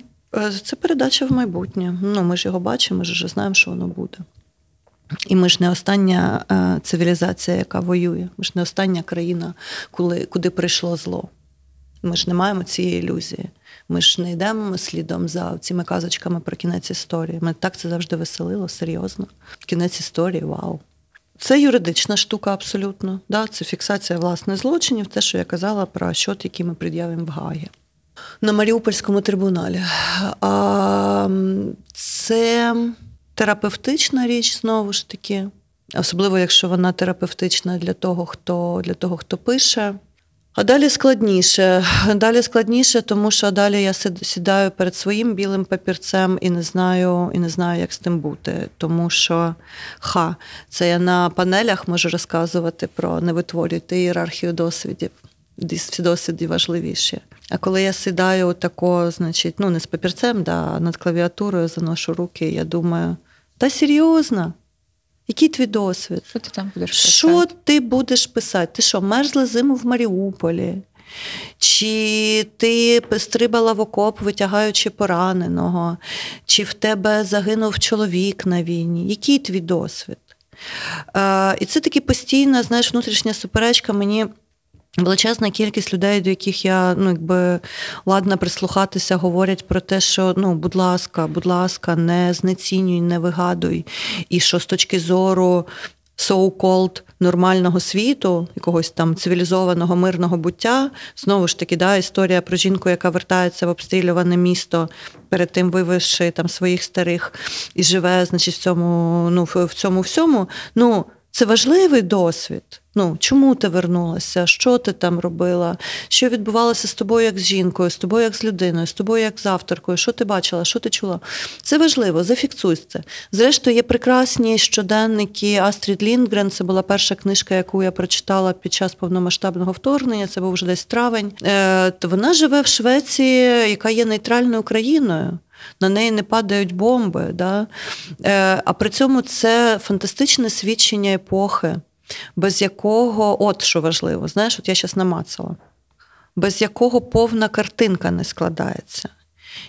Це передача в майбутнє. Ну, ми ж його бачимо, ми ж вже знаємо, що воно буде. І ми ж не остання цивілізація, яка воює. Ми ж не остання країна, коли, куди прийшло зло. Ми ж не маємо цієї ілюзії. Ми ж не йдемо слідом за цими казочками про кінець історії. Мене так це завжди веселило, серйозно. Кінець історії, вау. Це юридична штука абсолютно. Да? Це фіксація власних злочинів, те, що я казала про щот, який ми пред'явимо в Гагі. На Маріупольському трибуналі. А, це... терапевтична річ, знову ж таки, особливо, якщо вона терапевтична для того, хто, для того, хто пише. А далі складніше. Далі складніше, тому що далі я сідаю перед своїм білим папірцем і не знаю, і не знаю, як з тим бути. Тому що, ха, це я на панелях можу розказувати про не витворюйте ієрархію досвідів. Всі досвіди важливіші. А коли я сідаю тако, значить, ну не з папірцем, да, а над клавіатурою заношу руки, я думаю, та серйозно? Який твій досвід? Що ти там будеш писати? Що ти будеш писати? Ти що, мерзла зиму в Маріуполі? Чи ти стрибала в окоп, витягаючи пораненого? Чи в тебе загинув чоловік на війні? Який твій досвід? А, і це таки постійна, знаєш, внутрішня суперечка мені. Величезна кількість людей, до яких я, ну, якби, ладна прислухатися, говорять про те, що, ну, будь ласка, будь ласка, не знецінюй, не вигадуй. І що з точки зору so-called нормального світу, якогось там цивілізованого мирного буття. Знову ж таки, да, історія про жінку, яка вертається в обстрілюване місто, перед тим вивезши там своїх старих і живе, значить, в цьому, ну, в цьому всьому. Ну, це важливий досвід. Ну, чому ти вернулася, що ти там робила, що відбувалося з тобою як з жінкою, з тобою як з людиною, з тобою як з авторкою, що ти бачила, що ти чула. Це важливо, зафіксуй це. Зрештою, є прекрасні щоденники Астрід Лінгрен, це була перша книжка, яку я прочитала під час повномасштабного вторгнення, це був вже десь травень. Вона живе в Швеції, яка є нейтральною країною. На неї не падають бомби, да? А при цьому це фантастичне свідчення епохи, без якого, от що важливо, знаєш, от я щас намацала, без якого повна картинка не складається,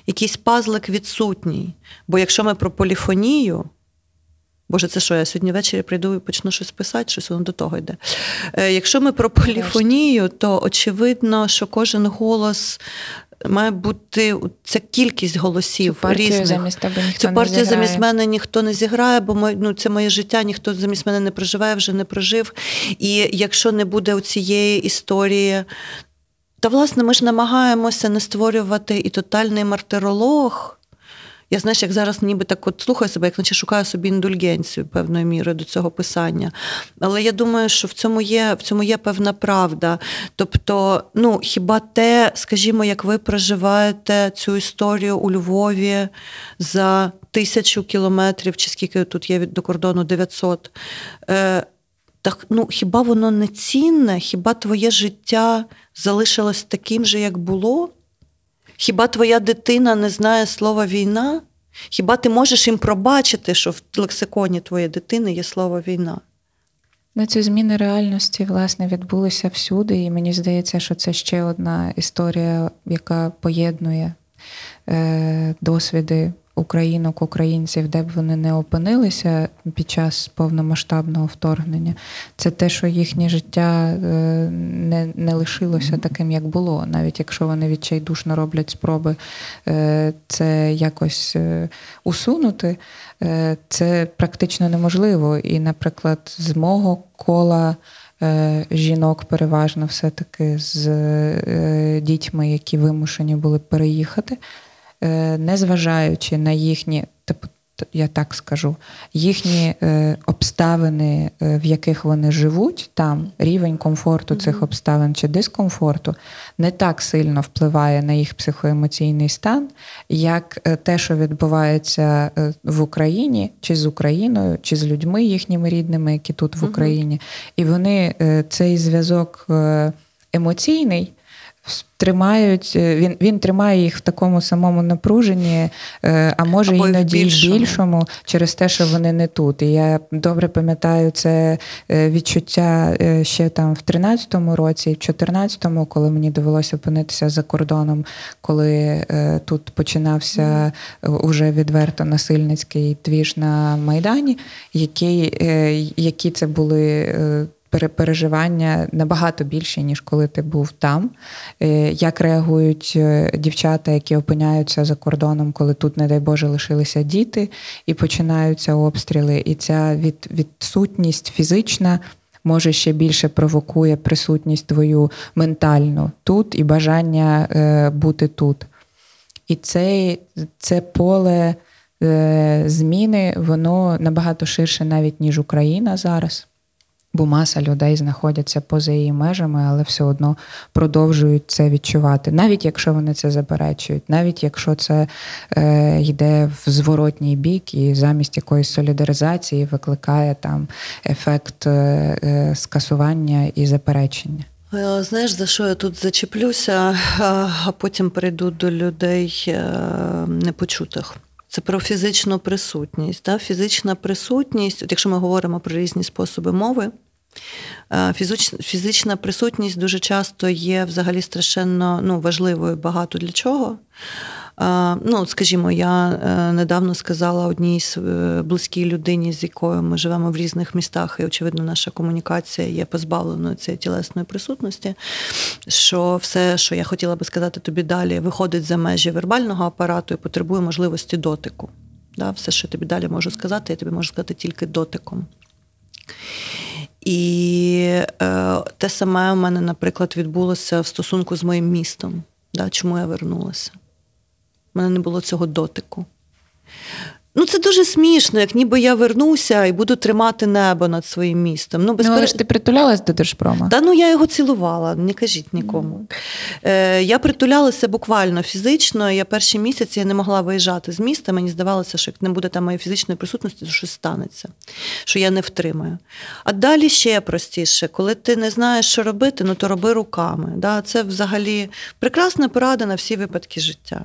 якийсь пазлик відсутній, бо якщо ми про поліфонію, Боже, це що, я сьогодні ввечері прийду і почну щось писати, щось воно до того йде. Якщо ми про поліфонію, то очевидно, що кожен голос має бути, ця кількість голосів цю різних. Замість тебе ніхто цю партію замість мене ніхто не зіграє, бо ми, ну, це моє життя, ніхто замість мене не проживає, вже не прожив. І якщо не буде цієї історії, та, власне, ми ж намагаємося не створювати і тотальний мартиролог. Я, знаєш, як зараз ніби так от слухаю себе, як наче шукаю собі індульгенцію певною мірою до цього писання. Але я думаю, що в цьому є, в цьому є певна правда. Тобто, ну, хіба те, скажімо, як ви проживаєте цю історію у Львові за тисячу кілометрів, чи скільки тут є від до кордону, дев'ятсот, е, так, ну, хіба воно не цінне? Хіба твоє життя залишилось таким же, як було? Хіба твоя дитина не знає слова «війна»? Хіба ти можеш їм пробачити, що в лексиконі твоєї дитини є слово «війна»? Ну, ці зміни реальності, власне, відбулися всюди, і мені здається, що це ще одна історія, яка поєднує е, досвіди українок, українців, де б вони не опинилися під час повномасштабного вторгнення. Це те, що їхнє життя не, не лишилося таким, як було. Навіть якщо вони відчайдушно роблять спроби це якось усунути, це практично неможливо. І, наприклад, з мого кола жінок переважно все-таки з дітьми, які вимушені були переїхати, незважаючи на їхні, я так скажу, їхні обставини, в яких вони живуть, там рівень комфорту цих обставин чи дискомфорту не так сильно впливає на їх психоемоційний стан, як те, що відбувається в Україні, чи з Україною, чи з людьми їхніми рідними, які тут в Україні. І вони цей зв'язок емоційний, тримають, він, він тримає їх в такому самому напруженні, а може або іноді і в більшому. більшому, через те, що вони не тут. І я добре пам'ятаю це відчуття ще там в тринадцятому році, в чотирнадцятому, коли мені довелося опинитися за кордоном, коли тут починався уже відверто насильницький двіж на Майдані, які, які це були переживання набагато більше, ніж коли ти був там. Як реагують дівчата, які опиняються за кордоном, коли тут, не дай Боже, лишилися діти, і починаються обстріли. І ця від, відсутність фізична, може, ще більше провокує присутність твою ментальну тут і бажання е, бути тут. І це, це поле е, зміни, воно набагато ширше навіть, ніж Україна зараз. Бо маса людей знаходяться поза її межами, але все одно продовжують це відчувати. Навіть якщо вони це заперечують, навіть якщо це е, йде в зворотній бік і замість якоїсь солідаризації викликає там ефект е, скасування і заперечення. Знаєш, за що я тут зачеплюся, а потім перейду до людей непочутих. Це про фізичну присутність. Та? Фізична присутність, от якщо ми говоримо про різні способи мови, фізична присутність дуже часто є взагалі страшенно, ну, важливою багато для чого. Ну, скажімо, я недавно сказала одній близькій людині, з якою ми живемо в різних містах, і, очевидно, наша комунікація є позбавленою цієї тілесної присутності, що все, що я хотіла би сказати тобі далі, виходить за межі вербального апарату і потребує можливості дотику. Все, що тобі далі можу сказати, я тобі можу сказати тільки дотиком. І е, те саме у мене, наприклад, відбулося в стосунку з моїм містом. Да, чому я вернулася? У мене не було цього дотику. Ну, це дуже смішно, як ніби я вернуся і буду тримати небо над своїм містом. Ну, без ну, але ж ти притулялась до Держпрома? Та, ну, я його цілувала, не кажіть нікому. Е, я притулялася буквально фізично, я перші місяці я не могла виїжджати з міста, мені здавалося, що як не буде там моєї фізичної присутності, то щось станеться, що я не втримаю. А далі ще простіше, коли ти не знаєш, що робити, ну, то роби руками. Да? Це взагалі прекрасна порада на всі випадки життя.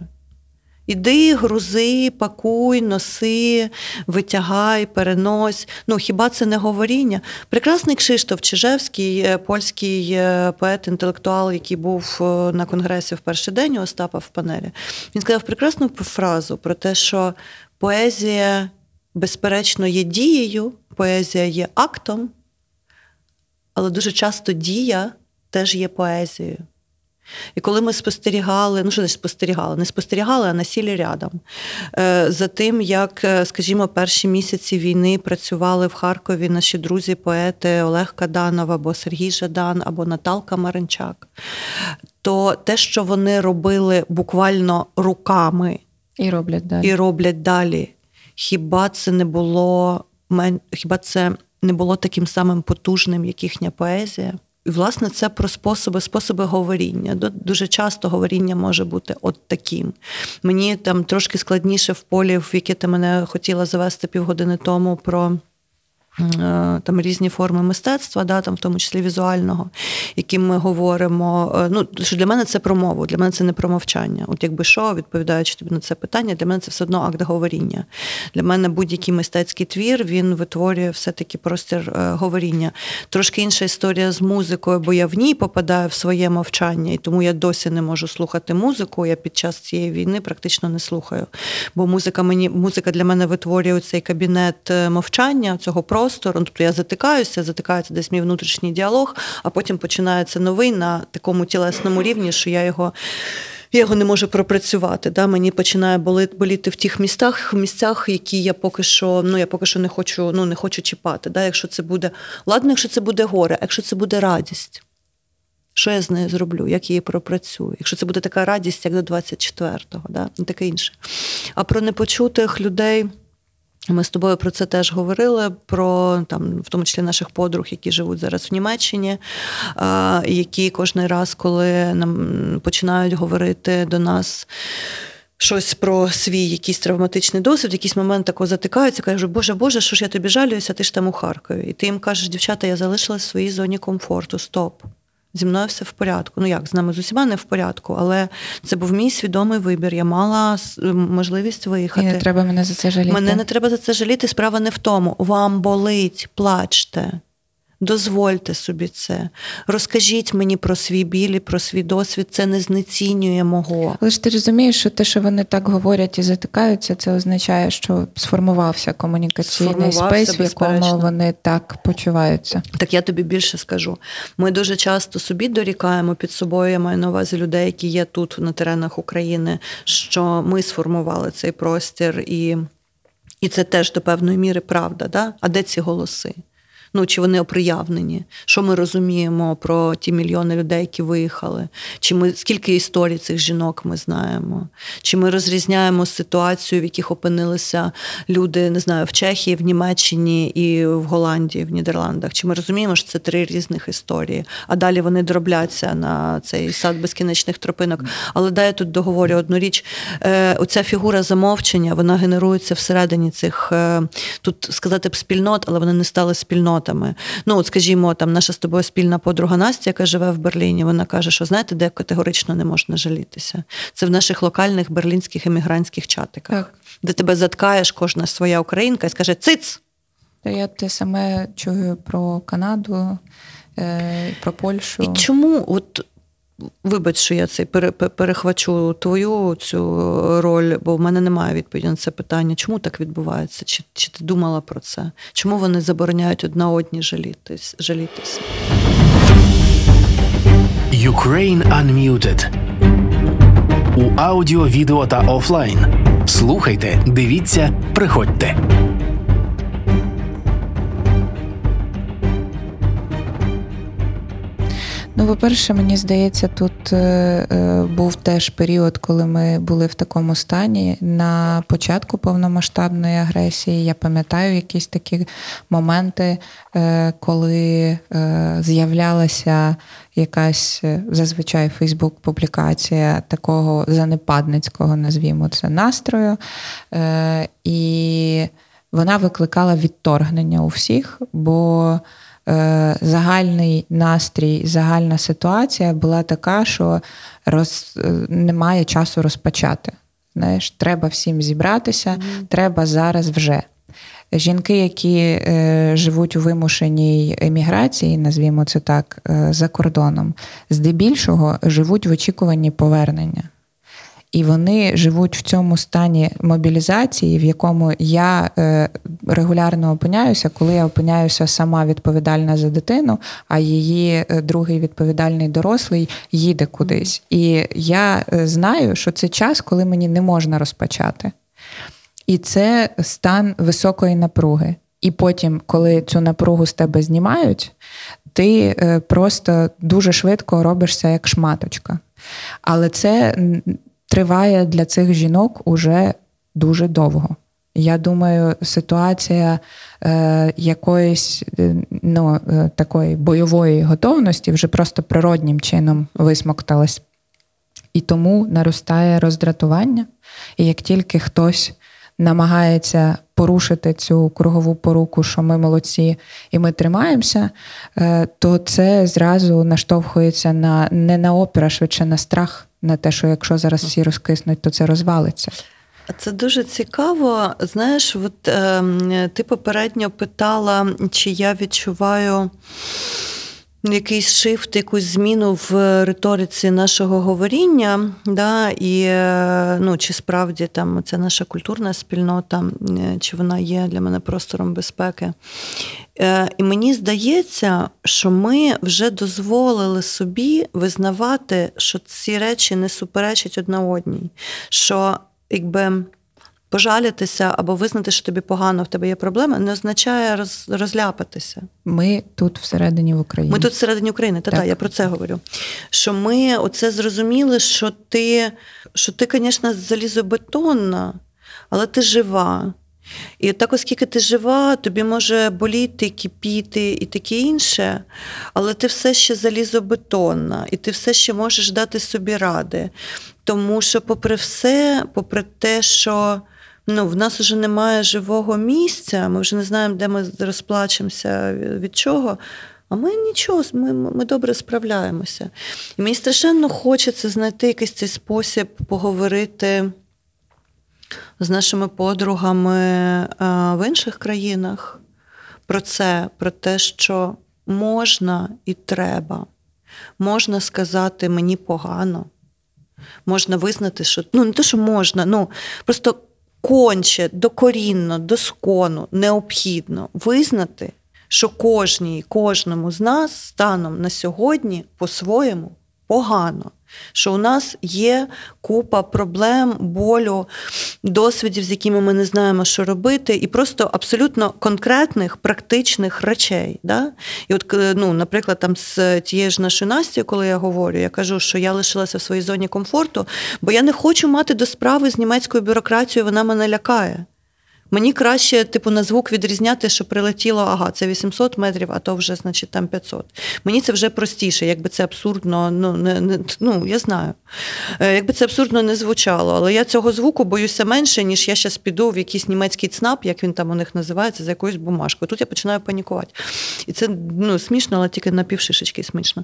Іди, грузи, пакуй, носи, витягай, перенось. Ну, хіба це не говоріння? Прекрасний Кшиштоф Чижевський, польський поет-інтелектуал, який був на конгресі в перший день у Остапа в панелі, він сказав прекрасну фразу про те, що поезія, безперечно, є дією, поезія є актом, але дуже часто дія теж є поезією. І коли ми спостерігали, ну що значить спостерігали, не спостерігали, а насілі рядом, за тим, як, скажімо, перші місяці війни працювали в Харкові наші друзі-поети Олег Каданов або Сергій Жадан, або Наталка Маренчак, то те, що вони робили буквально руками і роблять далі, і роблять далі, хіба це не було, хіба це не було таким самим потужним, як їхня поезія? І, власне, це про способи, способи говоріння. Дуже часто говоріння може бути от таким. Мені там трошки складніше в полі, в яке ти мене хотіла завести півгодини тому, про там різні форми мистецтва, да, там, в тому числі візуального, яким ми говоримо. Ну, що для мене це про мову, для мене це не про мовчання. От якби що, відповідаючи тобі на це питання, для мене це все одно акт говоріння. Для мене будь-який мистецький твір, він витворює все-таки простір говоріння. Трошки інша історія з музикою, бо я в ній попадаю в своє мовчання, і тому я досі не можу слухати музику, я під час цієї війни практично не слухаю. Бо музика, мені, музика для мене витворює цей кабінет мовчання, цього про сторон, тобто я затикаюся, затикається десь мій внутрішній діалог, а потім починається новий на такому тілесному рівні, що я його, я його не можу пропрацювати. Да? Мені починає боліти в тих містах, в місцях, які я поки що, ну, я поки що не хочу, ну, не хочу чіпати. Да? Якщо це буде, ладно, якщо це буде горе, якщо це буде радість, що я з нею зроблю, як я її пропрацюю? Якщо це буде така радість, як до двадцять четвертого, да? І таке інше. А про непочутих людей... Ми з тобою про це теж говорили, про там, в тому числі наших подруг, які живуть зараз в Німеччині, які кожен раз, коли нам починають говорити до нас щось про свій якийсь травматичний досвід, в якийсь момент тако затикаються, кажуть, боже, боже, що ж я тобі жалююся, ти ж там у Харкові. І ти їм кажеш, дівчата, я залишилась в своїй зоні комфорту, стоп. Зі мною все в порядку. Ну як, з нами з усіма не в порядку, але це був мій свідомий вибір. Я мала можливість виїхати. І не треба мене за це жаліти. Мене не треба за це жаліти, справа не в тому. Вам болить, плачте, дозвольте собі це. Розкажіть мені про свій біль і про свій досвід, це не знецінює мого. Але ж ти розумієш, що те, що вони так говорять і затикаються, це означає, що сформувався комунікаційний сформувався, спейс, в якому безперечно. Вони так почуваються. Так я тобі більше скажу. Ми дуже часто собі дорікаємо під собою, я маю на увазі людей, які є тут на теренах України, що ми сформували цей простір, і, і це теж до певної міри правда. Да? А де ці голоси? Ну, чи вони оприявнені? Що ми розуміємо про ті мільйони людей, які виїхали? Чи ми, скільки історій цих жінок ми знаємо? Чи ми розрізняємо ситуацію, в яких опинилися люди, не знаю, в Чехії, в Німеччині і в Голландії, в Нідерландах? Чи ми розуміємо, що це три різних історії? А далі вони дробляться на цей сад безкінечних тропинок. Але дай я тут договорю одну річ. Е, оця фігура замовчення, вона генерується всередині цих, е, тут сказати б спільнот, але вони не стали спільнот. Ну, от, скажімо, там наша з тобою спільна подруга Настя, яка живе в Берліні, вона каже, що, знаєте, де категорично не можна жалітися. Це в наших локальних берлінських емігрантських чатиках, так. Де тебе заткаєш кожна своя українка і скаже «циц!». Та я те саме чую про Канаду, про Польщу. І чому, от, вибач, що я цей перехвачу твою цю роль, бо в мене немає відповіді на це питання. Чому так відбувається? Чи, чи ти думала про це? Чому вони забороняють одна одні жалітись? жалітись? Ukraine Unmuted. У аудіо, відео та офлайн. Слухайте, дивіться, приходьте. Ну, по-перше, мені здається, тут е, був теж період, коли ми були в такому стані. На початку повномасштабної агресії я пам'ятаю якісь такі моменти, е, коли е, з'являлася якась, зазвичай, Фейсбук-публікація такого занепадницького, назвімо це, настрою. Е, і вона викликала відторгнення у всіх, бо загальний настрій, загальна ситуація була така, що роз... немає часу розпочати. Знаєш, треба всім зібратися, mm. треба зараз вже. Жінки, які е, живуть у вимушеній еміграції, назвімо це так, е, за кордоном, здебільшого живуть в очікуванні повернення. І вони живуть в цьому стані мобілізації, в якому я регулярно опиняюся, коли я опиняюся сама відповідальна за дитину, а її другий відповідальний дорослий їде кудись. І я знаю, що це час, коли мені не можна розпочати. І це стан високої напруги. І потім, коли цю напругу з тебе знімають, ти просто дуже швидко робишся як шматочка. Але це... триває для цих жінок уже дуже довго. Я думаю, ситуація е, якоїсь е, ну, е, такої бойової готовності вже просто природнім чином висмокталась. І тому наростає роздратування. І як тільки хтось намагається порушити цю кругову поруку, що ми молодці і ми тримаємося, е, то це зразу наштовхується на, не на опір, а швидше на страх. На те, що якщо зараз всі розкиснуть, то це розвалиться. Це дуже цікаво. Знаєш, от, е, ти попередньо питала, чи я відчуваю якийсь шифт, якусь зміну в риториці нашого говоріння, да, і, ну, чи справді там ця наша культурна спільнота, чи вона є для мене простором безпеки. Е, і мені здається, що ми вже дозволили собі визнавати, що ці речі не суперечать одна одній, що, якби... пожалітися або визнати, що тобі погано, в тебе є проблеми, не означає роз, розляпатися. Ми тут всередині в Україні. Ми тут всередині України, та-та, я про це говорю. Що ми оце зрозуміли, що ти, що ти, звісно, залізобетонна, але ти жива. І так, оскільки ти жива, тобі може боліти, кипіти і таке інше, але ти все ще залізобетонна, і ти все ще можеш дати собі ради. Тому що попри все, попри те, що ну, в нас вже немає живого місця, ми вже не знаємо, де ми розплачемося, від чого, а ми нічого, ми, ми добре справляємося. І мені страшенно хочеться знайти якийсь цей спосіб поговорити з нашими подругами в інших країнах про це, про те, що можна і треба. Можна сказати «мені погано», можна визнати, що... Ну, не те, що можна, ну, просто конче, докорінно, доскону, необхідно визнати, що кожній, кожному з нас станом на сьогодні по-своєму погано. Що у нас є купа проблем, болю, досвідів, з якими ми не знаємо, що робити, і просто абсолютно конкретних, практичних речей. Да? І от, ну, наприклад, там з тією ж нашою Настю, коли я говорю, я кажу, що я лишилася в своїй зоні комфорту, бо я не хочу мати до справи з німецькою бюрократією, вона мене лякає. Мені краще, типу, на звук відрізняти, що прилетіло, ага, це вісімсот метрів, а то вже, значить, там п'ятсот. Мені це вже простіше, якби це абсурдно, ну, не, не, ну я знаю, якби це абсурдно не звучало, але я цього звуку боюся менше, ніж я зараз піду в якийсь німецький ЦНАП, як він там у них називається, за якоюсь бумажкою. Тут я починаю панікувати. І це, ну, смішно, але тільки на півшишечки смішно.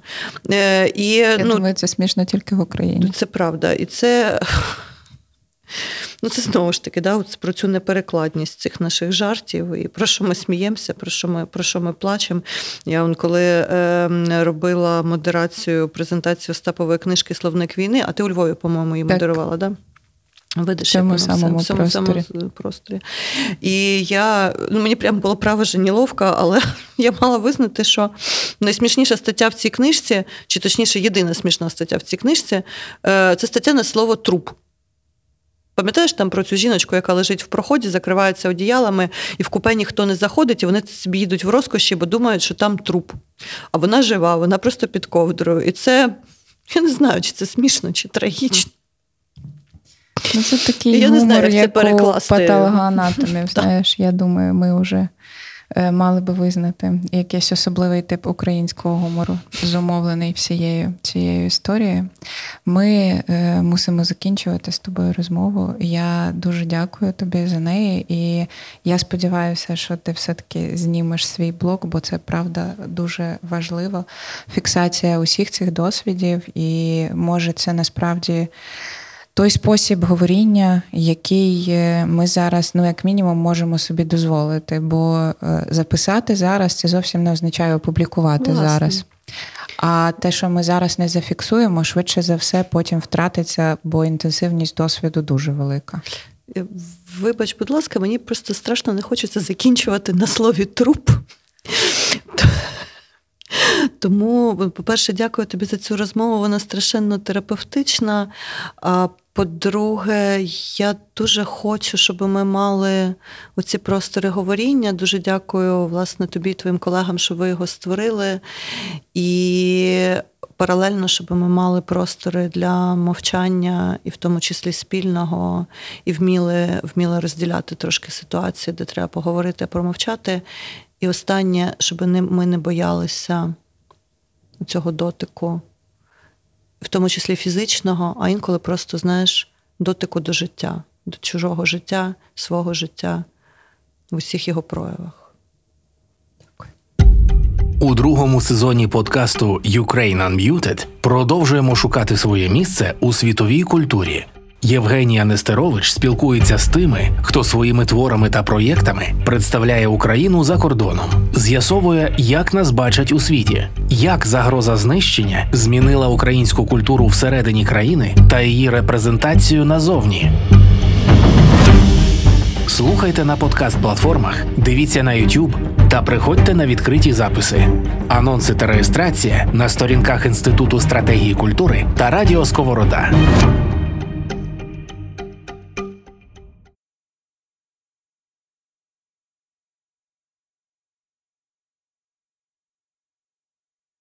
І, я ну, думаю, це смішно тільки в Україні. Це правда. І це... Ну, це знову ж таки, да, от про цю неперекладність цих наших жартів, і про що ми сміємося, про що ми, про що ми плачемо. Я он, коли е, робила модерацію, презентацію Остапової книжки «Словник війни», а ти у Львові, по-моєму, її так модерувала, да? Видиш, як воно все, в самому просторі. просторі. І я, ну, мені прямо було право же неловко, але я мала визнати, що найсмішніша стаття в цій книжці, чи точніше єдина смішна стаття в цій книжці, е, це стаття на слово «труп». Пам'ятаєш там про цю жіночку, яка лежить в проході, закривається одіялами, і в купе ніхто не заходить, і вони собі їдуть в розкоші, бо думають, що там труп. А вона жива, вона просто під ковдрою. І це, я не знаю, чи це смішно, чи трагічно. Ну, це такий я гумор, не знаю, як, як у патологоанатомів, знаєш, я думаю, ми вже мали би визнати якийсь особливий тип українського гумору, зумовлений всією цією історією. Ми е, мусимо закінчувати з тобою розмову. Я дуже дякую тобі за неї. І я сподіваюся, що ти все-таки знімеш свій блог, бо це, правда, дуже важливо. Фіксація усіх цих досвідів. І, може, це насправді... той спосіб говоріння, який ми зараз, ну, як мінімум, можемо собі дозволити, бо записати зараз – це зовсім не означає опублікувати Власне. зараз. А те, що ми зараз не зафіксуємо, швидше за все потім втратиться, бо інтенсивність досвіду дуже велика. Вибач, будь ласка, мені просто страшно не хочеться закінчувати на слові «труп». Тому, по-перше, дякую тобі за цю розмову, вона страшенно терапевтична. А по-друге, я дуже хочу, щоб ми мали оці простори говоріння. Дуже дякую, власне, тобі і твоїм колегам, що ви його створили. І паралельно, щоб ми мали простори для мовчання, і в тому числі спільного, і вміли, вміли розділяти трошки ситуації, де треба поговорити, промовчати. І останнє, щоб ми не боялися цього дотику, в тому числі фізичного, а інколи просто, знаєш, дотику до життя, до чужого життя, свого життя, в усіх його проявах. Дякую. У другому сезоні подкасту «Ukraine Unmuted» продовжуємо шукати своє місце у світовій культурі. Євгенія Нестерович спілкується з тими, хто своїми творами та проєктами представляє Україну за кордоном, з'ясовує, як нас бачать у світі, як загроза знищення змінила українську культуру всередині країни та її репрезентацію назовні. Слухайте на подкаст-платформах, дивіться на YouTube та приходьте на відкриті записи. Анонси та реєстрація на сторінках Інституту стратегії культури та Радіо Сковорода.